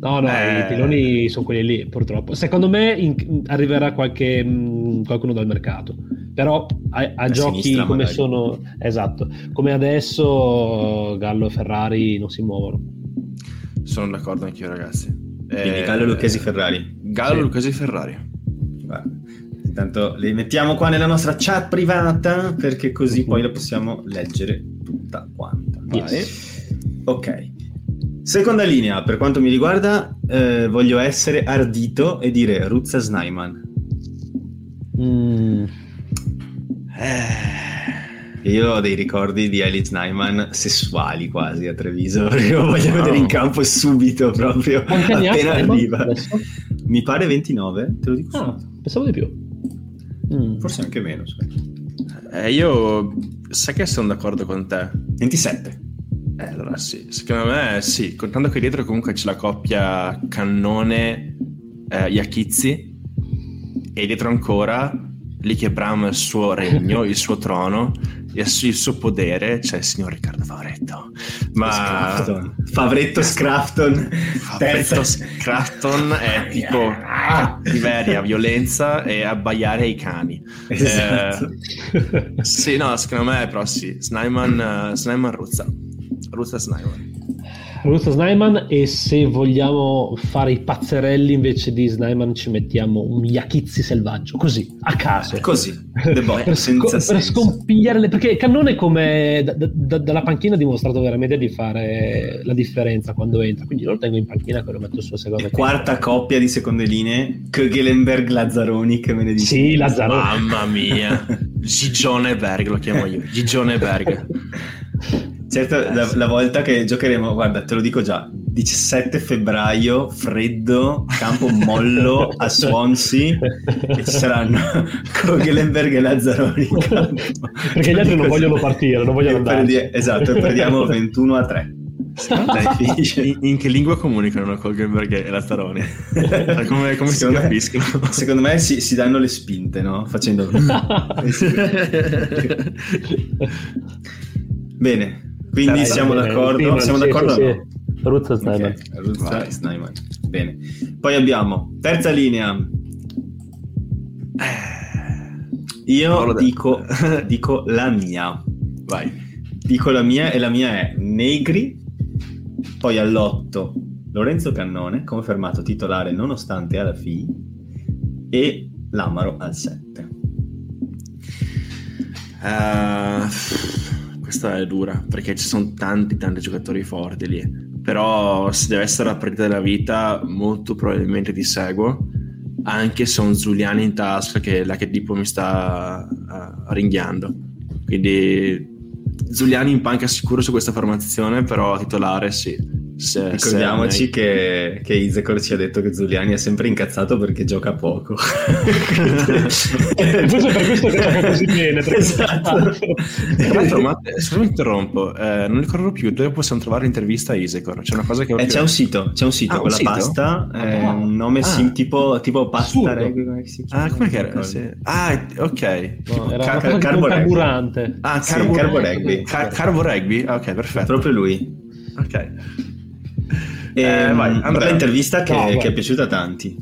No, no, eh... i piloni sono quelli lì, purtroppo. Secondo me in, arriverà qualche, mh, qualcuno dal mercato, però a, a giochi come magari. sono, esatto, come adesso Gallo e Ferrari non si muovono. Sono d'accordo anch'io, ragazzi. Quindi eh... Gallo, Lucchesi, Ferrari. Gallo, sì. Lucchesi, Ferrari. Guarda. Intanto le mettiamo qua nella nostra chat privata, perché così mm-hmm. poi la possiamo leggere tutta quanta. Yes. Ok. Seconda linea, per quanto mi riguarda, eh, voglio essere ardito e dire Ruzza Snyman. Mm. Eh. Io ho dei ricordi di Ellie Snyman sessuali quasi a Treviso, perché lo voglio no. vedere in campo subito, proprio appena arriva. Mi pare ventinove, te lo dico subito. Ah, pensavo di più. Mm. Forse anche meno. Eh, io sai che sono d'accordo con te. ventisette. Eh, allora sì, secondo me sì, contando che dietro comunque c'è la coppia Cannone, eh, Iachizzi, e dietro ancora lì che brama il suo regno, il suo trono, il suo podere, c'è il signor Riccardo Favoretto. Ma Scrafton. Favoretto Scrafton Favoretto Scrafton è tipo Iberia, violenza e abbaiare ai cani, esatto. eh, Sì, no, secondo me però sì, Snyman, uh, Snyman Ruzza Ruzza Snyman Ruzza Snyman. E se vogliamo fare i pazzerelli, invece di Snyman ci mettiamo un Iachizzi selvaggio, così a caso, così The Boy, per, senza sc- per scompigliare, perché Cannone come da, da, dalla panchina ha dimostrato veramente di fare la differenza quando entra, quindi lo tengo in panchina, che lo metto sulla seconda quarta panchina. Coppia di seconde linee, Kögelenberg Lazzaroni, che me ne dici? Sì, Lazzaroni, mamma mia. Gigione Berg lo chiamo io, Gigione Berg. Certo, la, la volta che giocheremo, guarda, te lo dico già, diciassette febbraio, freddo, campo mollo a Swansea, e ci saranno Kögelenberg e Lazzaroni in campo. Perché gli altri non vogliono partire, non vogliono andare. Perdi- esatto, e perdiamo ventuno a tre. Dai, in che lingua comunicano Kögelenberg e Lazzaroni? Come, come si capiscono? Secondo me si, si danno le spinte, no? Facendo... Bene. Quindi siamo d'accordo, siamo d'accordo o no? Ruzza Snyman. Ruzza Snyman. Bene. Poi abbiamo terza linea. Io dico, dico la mia. Vai. Dico la mia, e la mia è Negri, poi all'otto Lorenzo Cannone, confermato titolare nonostante alla F I, e Lamaro al sette. Uh... Questa è dura, perché ci sono tanti tanti giocatori forti lì, però se deve essere la partita della vita molto probabilmente ti seguo, anche se ho un Zuliani in tasca che la che tipo mi sta uh, ringhiando, quindi Zuliani in panca sicuro su questa formazione, però titolare sì. Se, ricordiamoci se che, che Izekor ci ha detto che Zuliani è sempre incazzato perché gioca poco. Forse per questo che gioca così bene. Esatto. Tra l'altro, ma se non mi interrompo, eh, non ricordo più dove possiamo trovare l'intervista a Izekor. C'è una cosa che eh, c'è un sito, c'è un sito ah, con un la sito? Pasta, ah, eh, un nome ah, sim, tipo, tipo pasta reggae, come si chiama? Ah, come che era? Sì. Ah, ok. No, era car- car- carbo carburante. Ah, sì, carbo, carbo rugby. Car- carbo rugby. Ah, ok, perfetto. Proprio lui. Ok. Eh, vai, Andrea, l'intervista che, no, che è piaciuta a tanti.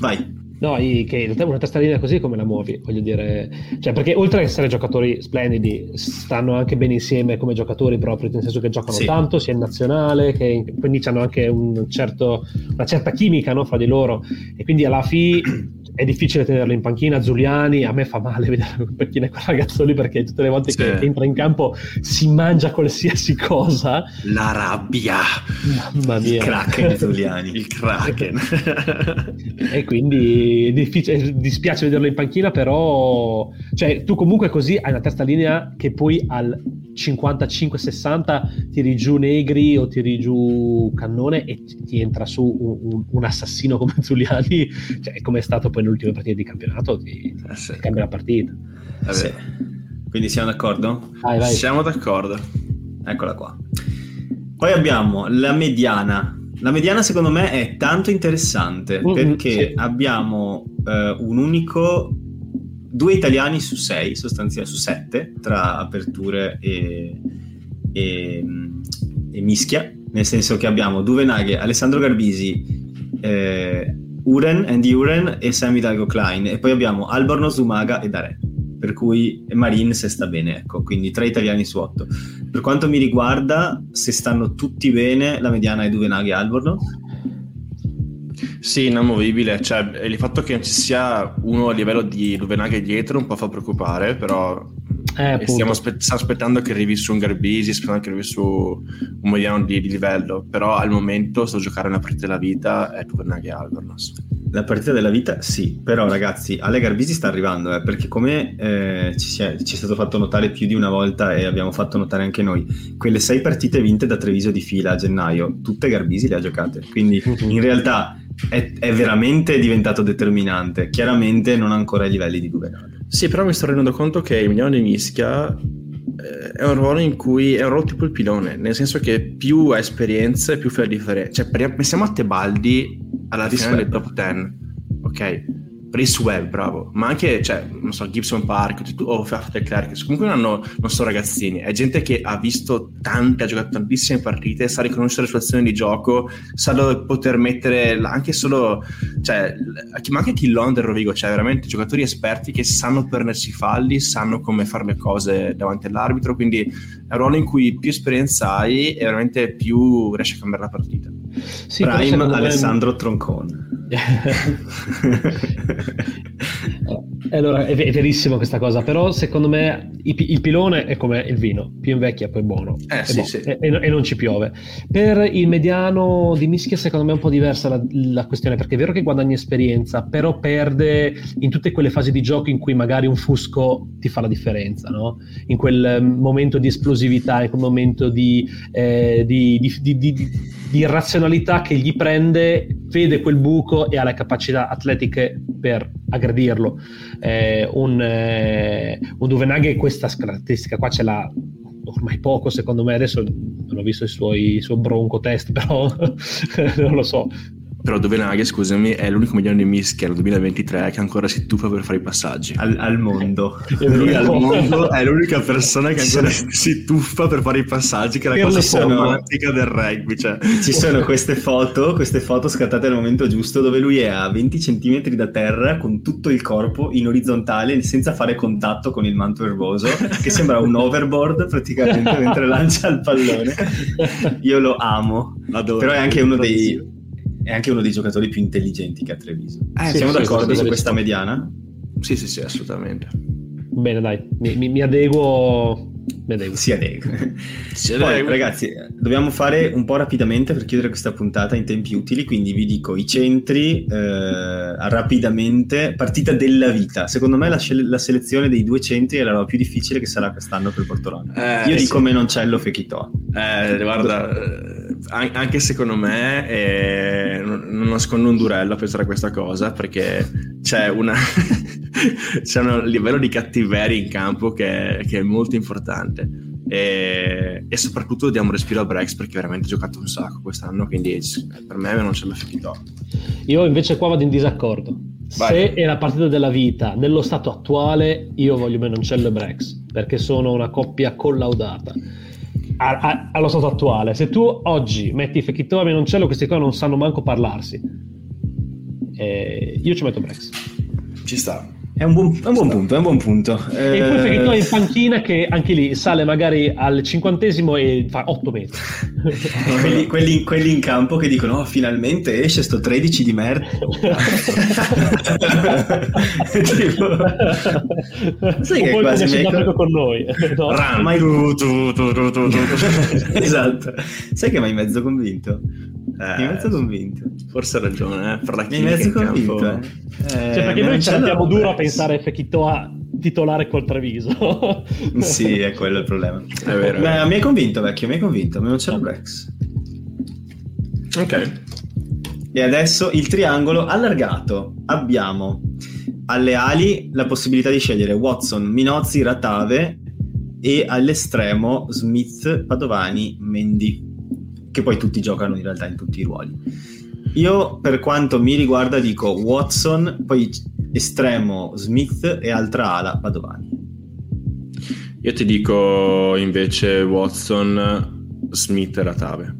Vai. No, che una testadina così come la muovi, voglio dire, cioè, perché oltre ad essere giocatori splendidi, stanno anche bene insieme come giocatori proprio, nel senso che giocano sì. tanto, sia in nazionale, che quindi hanno anche un certo, una certa chimica, no, fra di loro, e quindi alla fine è difficile tenerlo in panchina. Zuliani, a me fa male vederlo in panchina quel ragazzo lì, perché tutte le volte sì. che entra in campo si mangia qualsiasi cosa. La rabbia, mamma mia, il Kraken Zuliani, il Kraken. E quindi è difficile, dispiace vederlo in panchina, però cioè tu comunque così hai una terza linea che poi al cinquantacinque sessanta tiri giù Negri o tiri giù Cannone e ti entra su un, un, un assassino come Zuliani, cioè come è stato poi l'ultima partita di campionato, ti, eh sì. ti cambia la partita. Vabbè. Sì. Quindi siamo d'accordo? Vai, vai. Siamo d'accordo. Eccola qua. Poi abbiamo la mediana. La mediana secondo me è tanto interessante mm-hmm, perché sì. abbiamo eh, un unico due italiani su sei, sostanzialmente su sette, tra aperture e, e, e mischia, nel senso che abbiamo Duvenaghe, Alessandro Garbisi, eh, Uren, Andy Uren e Sam Hidalgo Klein, e poi abbiamo Albornoz, Zumaga e Dare, per cui Marin se sta bene, ecco, quindi tre italiani su otto. Per quanto mi riguarda, se stanno tutti bene, la mediana è Duvenaghe e Albornoz. Sì, inamovibile, cioè il fatto che non ci sia uno a livello di Duvenaghe dietro un po' fa preoccupare, però eh, stiamo, aspe- stiamo aspettando che arrivi su un Garbisi, aspettando che arrivi su un mediano di, di livello, però al momento sto giocando una partita della vita è Duvenaghe e Albornoz. La partita della vita sì, però ragazzi, Ale Garbisi sta arrivando, eh, perché come eh, ci, si è, ci è stato fatto notare più di una volta e abbiamo fatto notare anche noi, quelle sei partite vinte da Treviso di fila a gennaio, tutte Garbisi le ha giocate, quindi in realtà è, è veramente diventato determinante, chiaramente non ancora ai livelli di Juventus. Sì, però mi sto rendendo conto che il milione di mischia eh, è un ruolo in cui è un ruolo tipo il pilone, nel senso che più ha esperienze più fa la differenza. Cioè, pensiamo a Tebaldi alla finale del top dieci, ok? Chris Webb, bravo, ma anche, cioè, non so, Gibson Park o Fafter Clark, comunque non hanno, non sono ragazzini, è gente che ha visto tante, ha giocato tantissime partite, sa riconoscere le sue azioni di gioco, sa dove poter mettere anche solo, cioè, ma anche Chillon del Rovigo, cioè veramente giocatori esperti che sanno perdersi i falli, sanno come fare le cose davanti all'arbitro, quindi è un ruolo in cui più esperienza hai e veramente più riesci a cambiare la partita. Sì, Prime Alessandro me... Troncone. Allora è, ver- è verissimo questa cosa, però secondo me il, pi- il pilone è come il vino, più invecchia poi buono, eh, sì, boh, sì. E, e non ci piove. Per il mediano di mischia secondo me è un po' diversa la, la questione, perché è vero che guadagni esperienza, però perde in tutte quelle fasi di gioco in cui magari un fusco ti fa la differenza, no? In quel momento di esplosività, in quel momento di eh, di, di, di, di, di di irrazionalità che gli prende, vede quel buco e ha le capacità atletiche per aggredirlo. Eh, un eh, un Duvenaghe questa caratteristica qua ce l'ha ormai poco, secondo me. Adesso non ho visto il suo, il suo bronco test, però non lo so. Però Duvenaghe, scusami, è l'unico milione di mischia nel duemilaventitré che ancora si tuffa per fare i passaggi al, al mondo. Lui al mondo è l'unica persona che ancora si tuffa per fare i passaggi, che è la cosa formatica del rugby, cioè. Ci sono queste foto queste foto scattate al momento giusto, dove lui è a venti centimetri da terra con tutto il corpo in orizzontale senza fare contatto con il manto erboso, che sembra un overboard praticamente mentre lancia il pallone. Io lo amo, adoro. Però è anche uno dei è anche uno dei giocatori più intelligenti che ha Treviso. Eh, sì, siamo sì, d'accordo su questa mediana? Sì, sì, sì, assolutamente. Bene, dai, mi, mi, mi adeguo... Mi adeguo. Si adeguo. Si Poi, adeguo. Ragazzi, dobbiamo fare un po' rapidamente per chiudere questa puntata in tempi utili, quindi vi dico i centri, eh, rapidamente, partita della vita. Secondo me la, la selezione dei due centri è la roba più difficile che sarà quest'anno per Portorano. Eh, Io dico sì. Menoncello Fekitoa. Eh, guarda... Anche secondo me eh, non nascondo un durello a pensare a questa cosa, perché c'è una c'è un livello di cattiveria in campo che, che è molto importante, e, e soprattutto diamo respiro a Brex, perché veramente ha giocato un sacco quest'anno, quindi per me non c'è mai finito. Io invece qua vado in disaccordo. Vai. Se è la partita della vita nello stato attuale, io voglio Menoncello e Brex, perché sono una coppia collaudata A, a, allo stato attuale. Se tu oggi metti Fekitoa e Menoncello, questi qua non sanno manco parlarsi. Eh, io ci metto Brex. Ci sta. È un buon, è un buon punto, è un buon punto. E eh... poi Fekitoa in panchina, che anche lì sale magari al cinquantesimo e fa otto metri. quelli, quelli, quelli in campo che dicono: oh, finalmente esce sto tredici di merda. tipo... Sai che quasi mai... con noi. No. Ramai... esatto. Sai che mi hai mezzo convinto? Eh, mi hai mezzo convinto. Forse ha ragione, eh, per la chimica in convinto, campo. Eh. Cioè, perché eh, noi ci andiamo duro a pensare Fekitoa titolare col Treviso. Sì, è quello il problema. È vero. Beh, mi hai convinto, vecchio, mi hai convinto. Non c'è la Brex. Ok. E adesso il triangolo allargato. Abbiamo alle ali la possibilità di scegliere Watson, Minozzi, Ratave, e all'estremo Smith, Padovani, Mendy, che poi tutti giocano in realtà in tutti i ruoli. Io, per quanto mi riguarda, dico Watson, poi estremo Smith e altra ala Padovani. Io ti dico invece Watson, Smith e Ratave,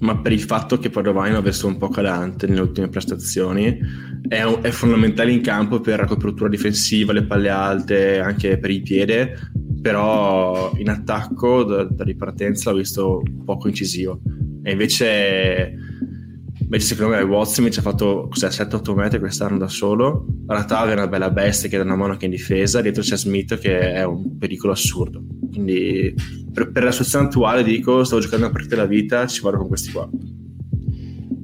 ma per il fatto che Padovani ha visto un po' calante nelle ultime prestazioni, è, un, è fondamentale in campo per la copertura difensiva, le palle alte, anche per il piede, però in attacco da, da ripartenza l'ho visto poco incisivo. E invece, invece secondo me Watson ci ha fatto sette otto metri quest'anno da solo. Ratave è una bella bestia che dà una mano anche in difesa, dietro c'è Smith che è un pericolo assurdo, quindi per, per la situazione attuale dico: stavo giocando una partita della vita, ci vado con questi qua.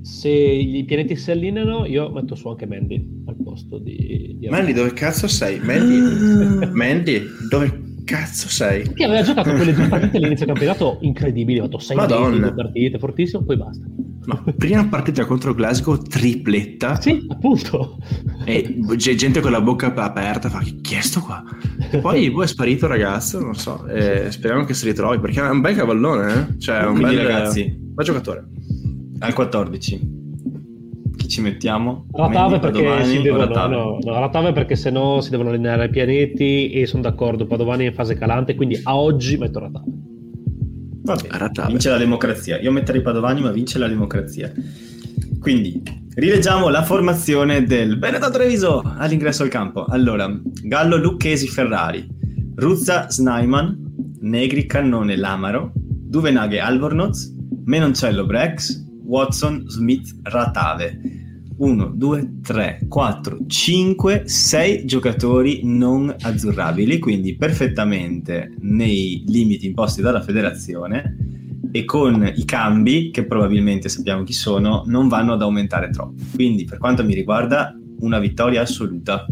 Se i pianeti si allineano, io metto su anche Mandy al posto di, di Mandy. Dove cazzo sei? Mandy? Mandy? Dove cazzo sei? Perché aveva giocato quelle due partite all'inizio del campionato incredibili, ha fatto sei partite fortissimo, poi basta. Ma prima partita contro Glasgow, tripletta. Sì, appunto. E c'è gente con la bocca aperta, fa chi è sto qua? Poi boh, è sparito il ragazzo, non so. Eh, speriamo che si ritrovi, perché è un bel cavallone, eh? Cioè, è un quindi, bel ragazzi, un bel giocatore. Al quattordici. Chi ci mettiamo? Ratave perché Padovani, si devono Ratave. No, no, Ratave perché sennò si devono allineare ai pianeti e sono d'accordo, Padovani è in fase calante, quindi a oggi metto Ratave. Va bene, Ratave. Vince la democrazia. Io metterei Padovani, ma vince la democrazia. Quindi rileggiamo la formazione del Benetton Treviso all'ingresso al campo. Allora, Gallo, Lucchesi, Ferrari, Ruzza, Snyman, Negri, Cannone, Lamaro, Duvenaghe, Albornoz, Menoncello, Brex, Watson, Smith, Ratave. Uno, due, tre, quattro, cinque, sei giocatori non azzurrabili, quindi perfettamente nei limiti imposti dalla federazione, e con i cambi, che probabilmente sappiamo chi sono, non vanno ad aumentare troppo. Quindi per quanto mi riguarda una vittoria assoluta.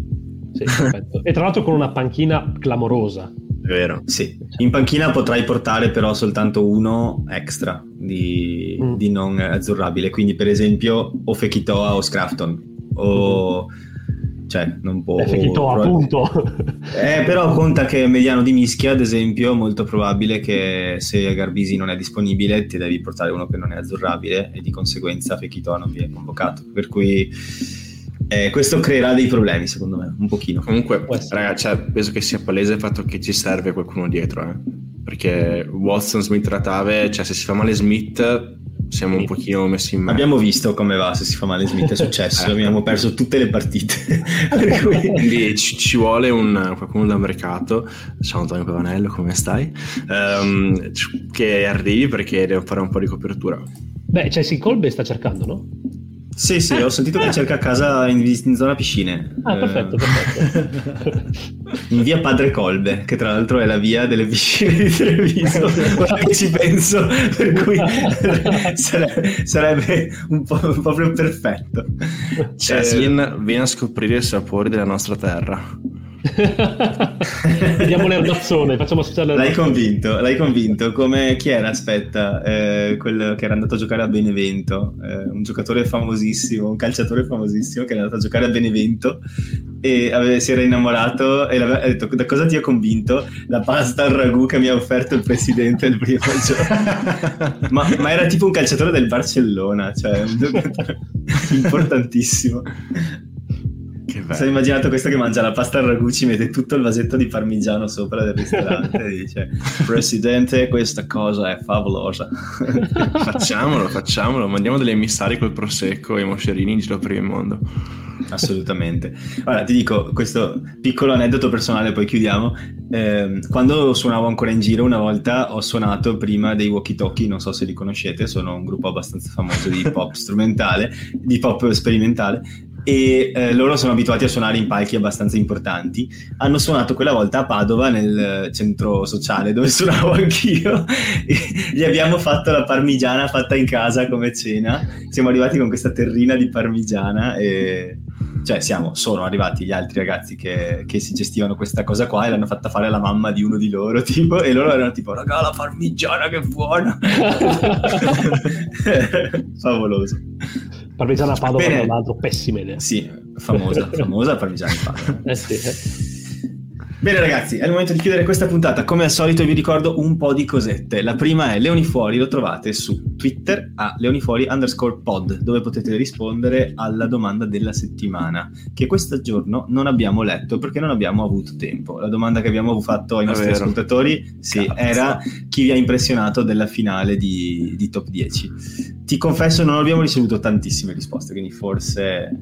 Sì, perfetto. E tra l'altro con una panchina clamorosa. Vero, sì. In panchina potrai portare però soltanto uno extra di, mm. di non azzurrabile, quindi per esempio o Fekitoa o Scrafton o mm. cioè non può Fekitoa prob- appunto eh, però conta che mediano di mischia ad esempio molto probabile che se Garbisi non è disponibile ti devi portare uno che non è azzurrabile e di conseguenza Fekitoa non viene convocato, per cui Eh, questo creerà dei problemi secondo me un pochino. Comunque ragazzi, cioè, penso che sia palese il fatto che ci serve qualcuno dietro, eh? Perché Watson, Smith, Ratave, cioè se si fa male Smith siamo sì. un pochino messi in mano. Abbiamo visto come va se si fa male Smith, è successo, eh, abbiamo perso tutte le partite. Quindi ci, ci vuole un, qualcuno da mercato. Ciao Antonio Pavanello, come stai? Um, che arrivi perché devo fare un po' di copertura. Beh, cioè si Colbe sta cercando, no? Sì, sì, ho sentito che cerca casa in, in zona piscine. Ah, perfetto, perfetto. In via Padre Colbe, che tra l'altro è la via delle piscine di Treviso, guarda che ci penso, per cui sare- sarebbe un po' proprio perfetto. Cioè, eh, vieni a scoprire i sapori della nostra terra. Vediamo l'erbazzone, facciamo associare l'hai convinto, l'hai convinto come chi era, aspetta, eh, quello che era andato a giocare a Benevento, eh, un giocatore famosissimo, un calciatore famosissimo che era andato a giocare a Benevento e ave- si era innamorato e l'aveva detto: da cosa ti ha convinto? La pasta al ragù che mi ha offerto il presidente il primo giorno. ma, ma era tipo un calciatore del Barcellona, cioè un giocatore importantissimo. Mi sono immaginato questo che mangia la pasta al ragù, ci mette tutto il vasetto di parmigiano sopra del ristorante e dice: presidente, questa cosa è favolosa. Facciamolo, facciamolo, mandiamo degli emissari col prosecco e i moscerini in giro per il mondo. Assolutamente. Allora ti dico questo piccolo aneddoto personale, poi chiudiamo. Eh, quando suonavo ancora in giro, una volta ho suonato prima dei Walkie Talkie, non so se li conoscete, sono un gruppo abbastanza famoso di pop strumentale, di pop sperimentale, e eh, loro sono abituati a suonare in palchi abbastanza importanti. Hanno suonato quella volta a Padova nel centro sociale dove suonavo anch'io. Gli abbiamo fatto la parmigiana fatta in casa come cena, siamo arrivati con questa terrina di parmigiana e cioè siamo, sono arrivati gli altri ragazzi che, che si gestivano questa cosa qua e l'hanno fatta fare alla mamma di uno di loro tipo, e loro erano tipo: raga, la parmigiana che buona. Favoloso. Parmigiana a Padova, tra l'altro, pessima idea. Sì, famosa, famosa parmigiana a Padova. Eh sì, eh. Bene ragazzi, è il momento di chiudere questa puntata. Come al solito vi ricordo un po' di cosette. La prima è Leoni Fuori, lo trovate su Twitter a leonifuori underscore pod, dove potete rispondere alla domanda della settimana, che questo giorno non abbiamo letto perché non abbiamo avuto tempo. La domanda che abbiamo fatto ai nostri Vero. ascoltatori sì, era chi vi ha impressionato della finale di, di Top dieci. Ti confesso non abbiamo ricevuto tantissime risposte, quindi forse...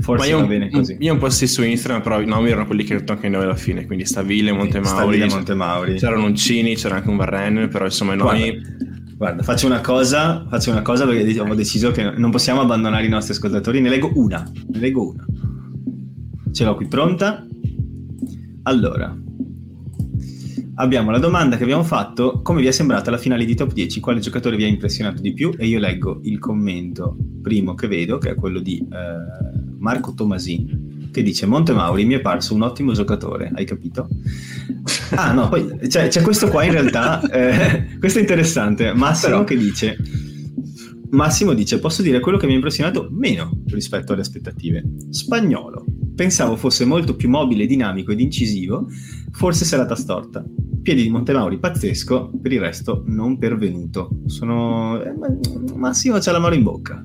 Forse io, va bene così. Io un po' sì su Instagram, però i nomi erano quelli che ho anche noi alla fine, quindi Stavile, Montemauri, Stavile, Montemauri. C'erano Uncini, c'era anche un Varenne, però insomma i nomi... Guarda, guarda, faccio una cosa, faccio una cosa perché ho deciso che non possiamo abbandonare i nostri ascoltatori, ne leggo una, ne leggo una. Ce l'ho qui pronta. Allora, abbiamo la domanda che abbiamo fatto: come vi è sembrata la finale di Top dieci? Quale giocatore vi ha impressionato di più? E io leggo il commento primo che vedo, che è quello di eh, Marco Tomasin, che dice: Montemauri mi è parso un ottimo giocatore, hai capito? Ah no, poi c'è, c'è questo qua in realtà, eh, questo è interessante, Massimo, però, che dice: Massimo dice: posso dire quello che mi ha impressionato meno rispetto alle aspettative. Spagnolo. Pensavo fosse molto più mobile, dinamico ed incisivo, forse serata storta. Piedi di Montemauri pazzesco, per il resto non pervenuto. Sono eh, Massimo c'ha la mano in bocca.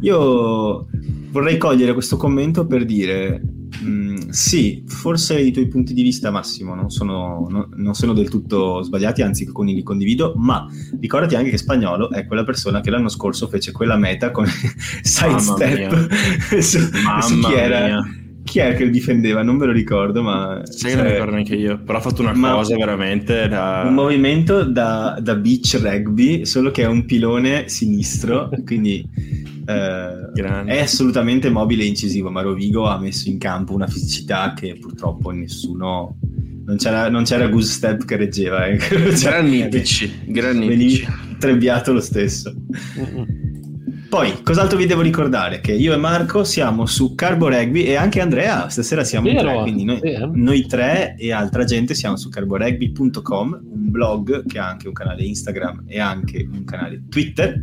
Io vorrei cogliere questo commento per dire mh, sì, forse i tuoi punti di vista, Massimo, non sono, no, non sono del tutto sbagliati, anzi con li condivido, ma ricordati anche che Spagnolo è quella persona che l'anno scorso fece quella meta con sidestep su, su chi era mia. Chi è che difendeva? Non ve lo ricordo, ma... Sai che non ricordo neanche io, però ha fatto una ma cosa veramente da... Un movimento da, da beach rugby, solo che è un pilone sinistro, quindi eh, è assolutamente mobile e incisivo, ma Rovigo ha messo in campo una fisicità che purtroppo nessuno... Non c'era, non c'era Goose Step che reggeva. Eh. Granitici, granitici. Veniva trebbiato lo stesso. Mm-mm. Poi, cos'altro vi devo ricordare? Che io e Marco siamo su Carbo Rugby e anche Andrea, stasera siamo in tre, quindi noi, noi tre e altra gente siamo su carbo rugby punto com, un blog che ha anche un canale Instagram e anche un canale Twitter.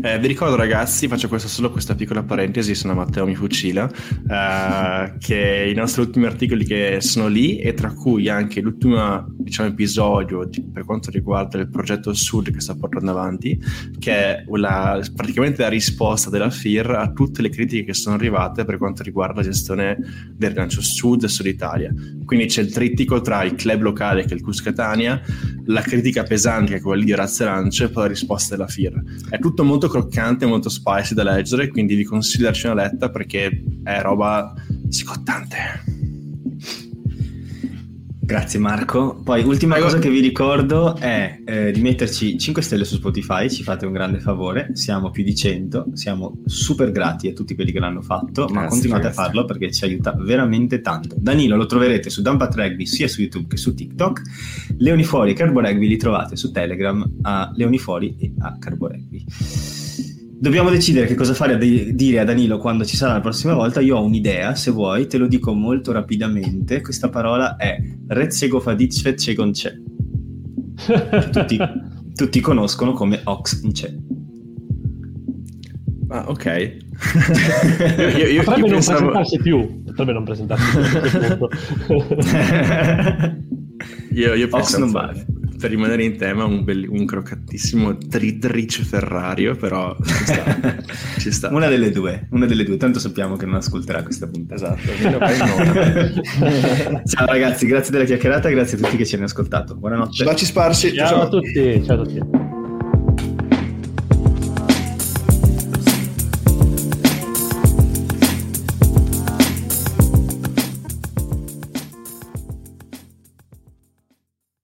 Eh, vi ricordo ragazzi, faccio questa, solo questa piccola parentesi, se no Matteo mi fucila, eh, che i nostri ultimi articoli che sono lì, e tra cui anche l'ultimo, diciamo, episodio di, per quanto riguarda il progetto Sud che sta portando avanti, che è la, praticamente la risposta della F I R a tutte le critiche che sono arrivate per quanto riguarda la gestione del rilancio Sud e Sud Italia. Quindi c'è il trittico tra il club locale che è il Cus Catania, la critica pesante che è quella di Razza Lancio, e poi la risposta della F I R. È tutto molto croccante, molto spicy da leggere, quindi vi consiglio darci una letta perché è roba scottante. Grazie Marco. Poi ultima Prego. cosa che vi ricordo è eh, di metterci cinque stelle su Spotify, ci fate un grande favore, siamo più di cento, siamo super grati a tutti quelli che l'hanno fatto, grazie, ma continuate grazie. a farlo perché ci aiuta veramente tanto. Danilo lo troverete su Dumpat Rugby sia su YouTube che su TikTok, Leoni Fuori e Carbo Rugby li trovate su Telegram a Leoni Fuori e a Carbo Rugby. Dobbiamo decidere che cosa fare a de- dire a Danilo quando ci sarà la prossima volta. Io ho un'idea, se vuoi, te lo dico molto rapidamente. Questa parola è Rezegofadicfececonce. Tutti, tutti conoscono come Ox in Ce. Ah, ok. io, io, potrebbe, io non pensavo... presentarsi più. potrebbe non presentarsi più. io, io Ox non vale. Per rimanere in tema, un, bel, un croccantissimo Tridrice Ferrario, però ci sta, ci sta. Una delle due, una delle due, tanto sappiamo che non ascolterà questa puntata. Esatto. Ciao ragazzi, grazie della chiacchierata, grazie a tutti che ci hanno ascoltato. Buonanotte. Baci sparsi. Ciao, ciao a tutti. Ciao a tutti.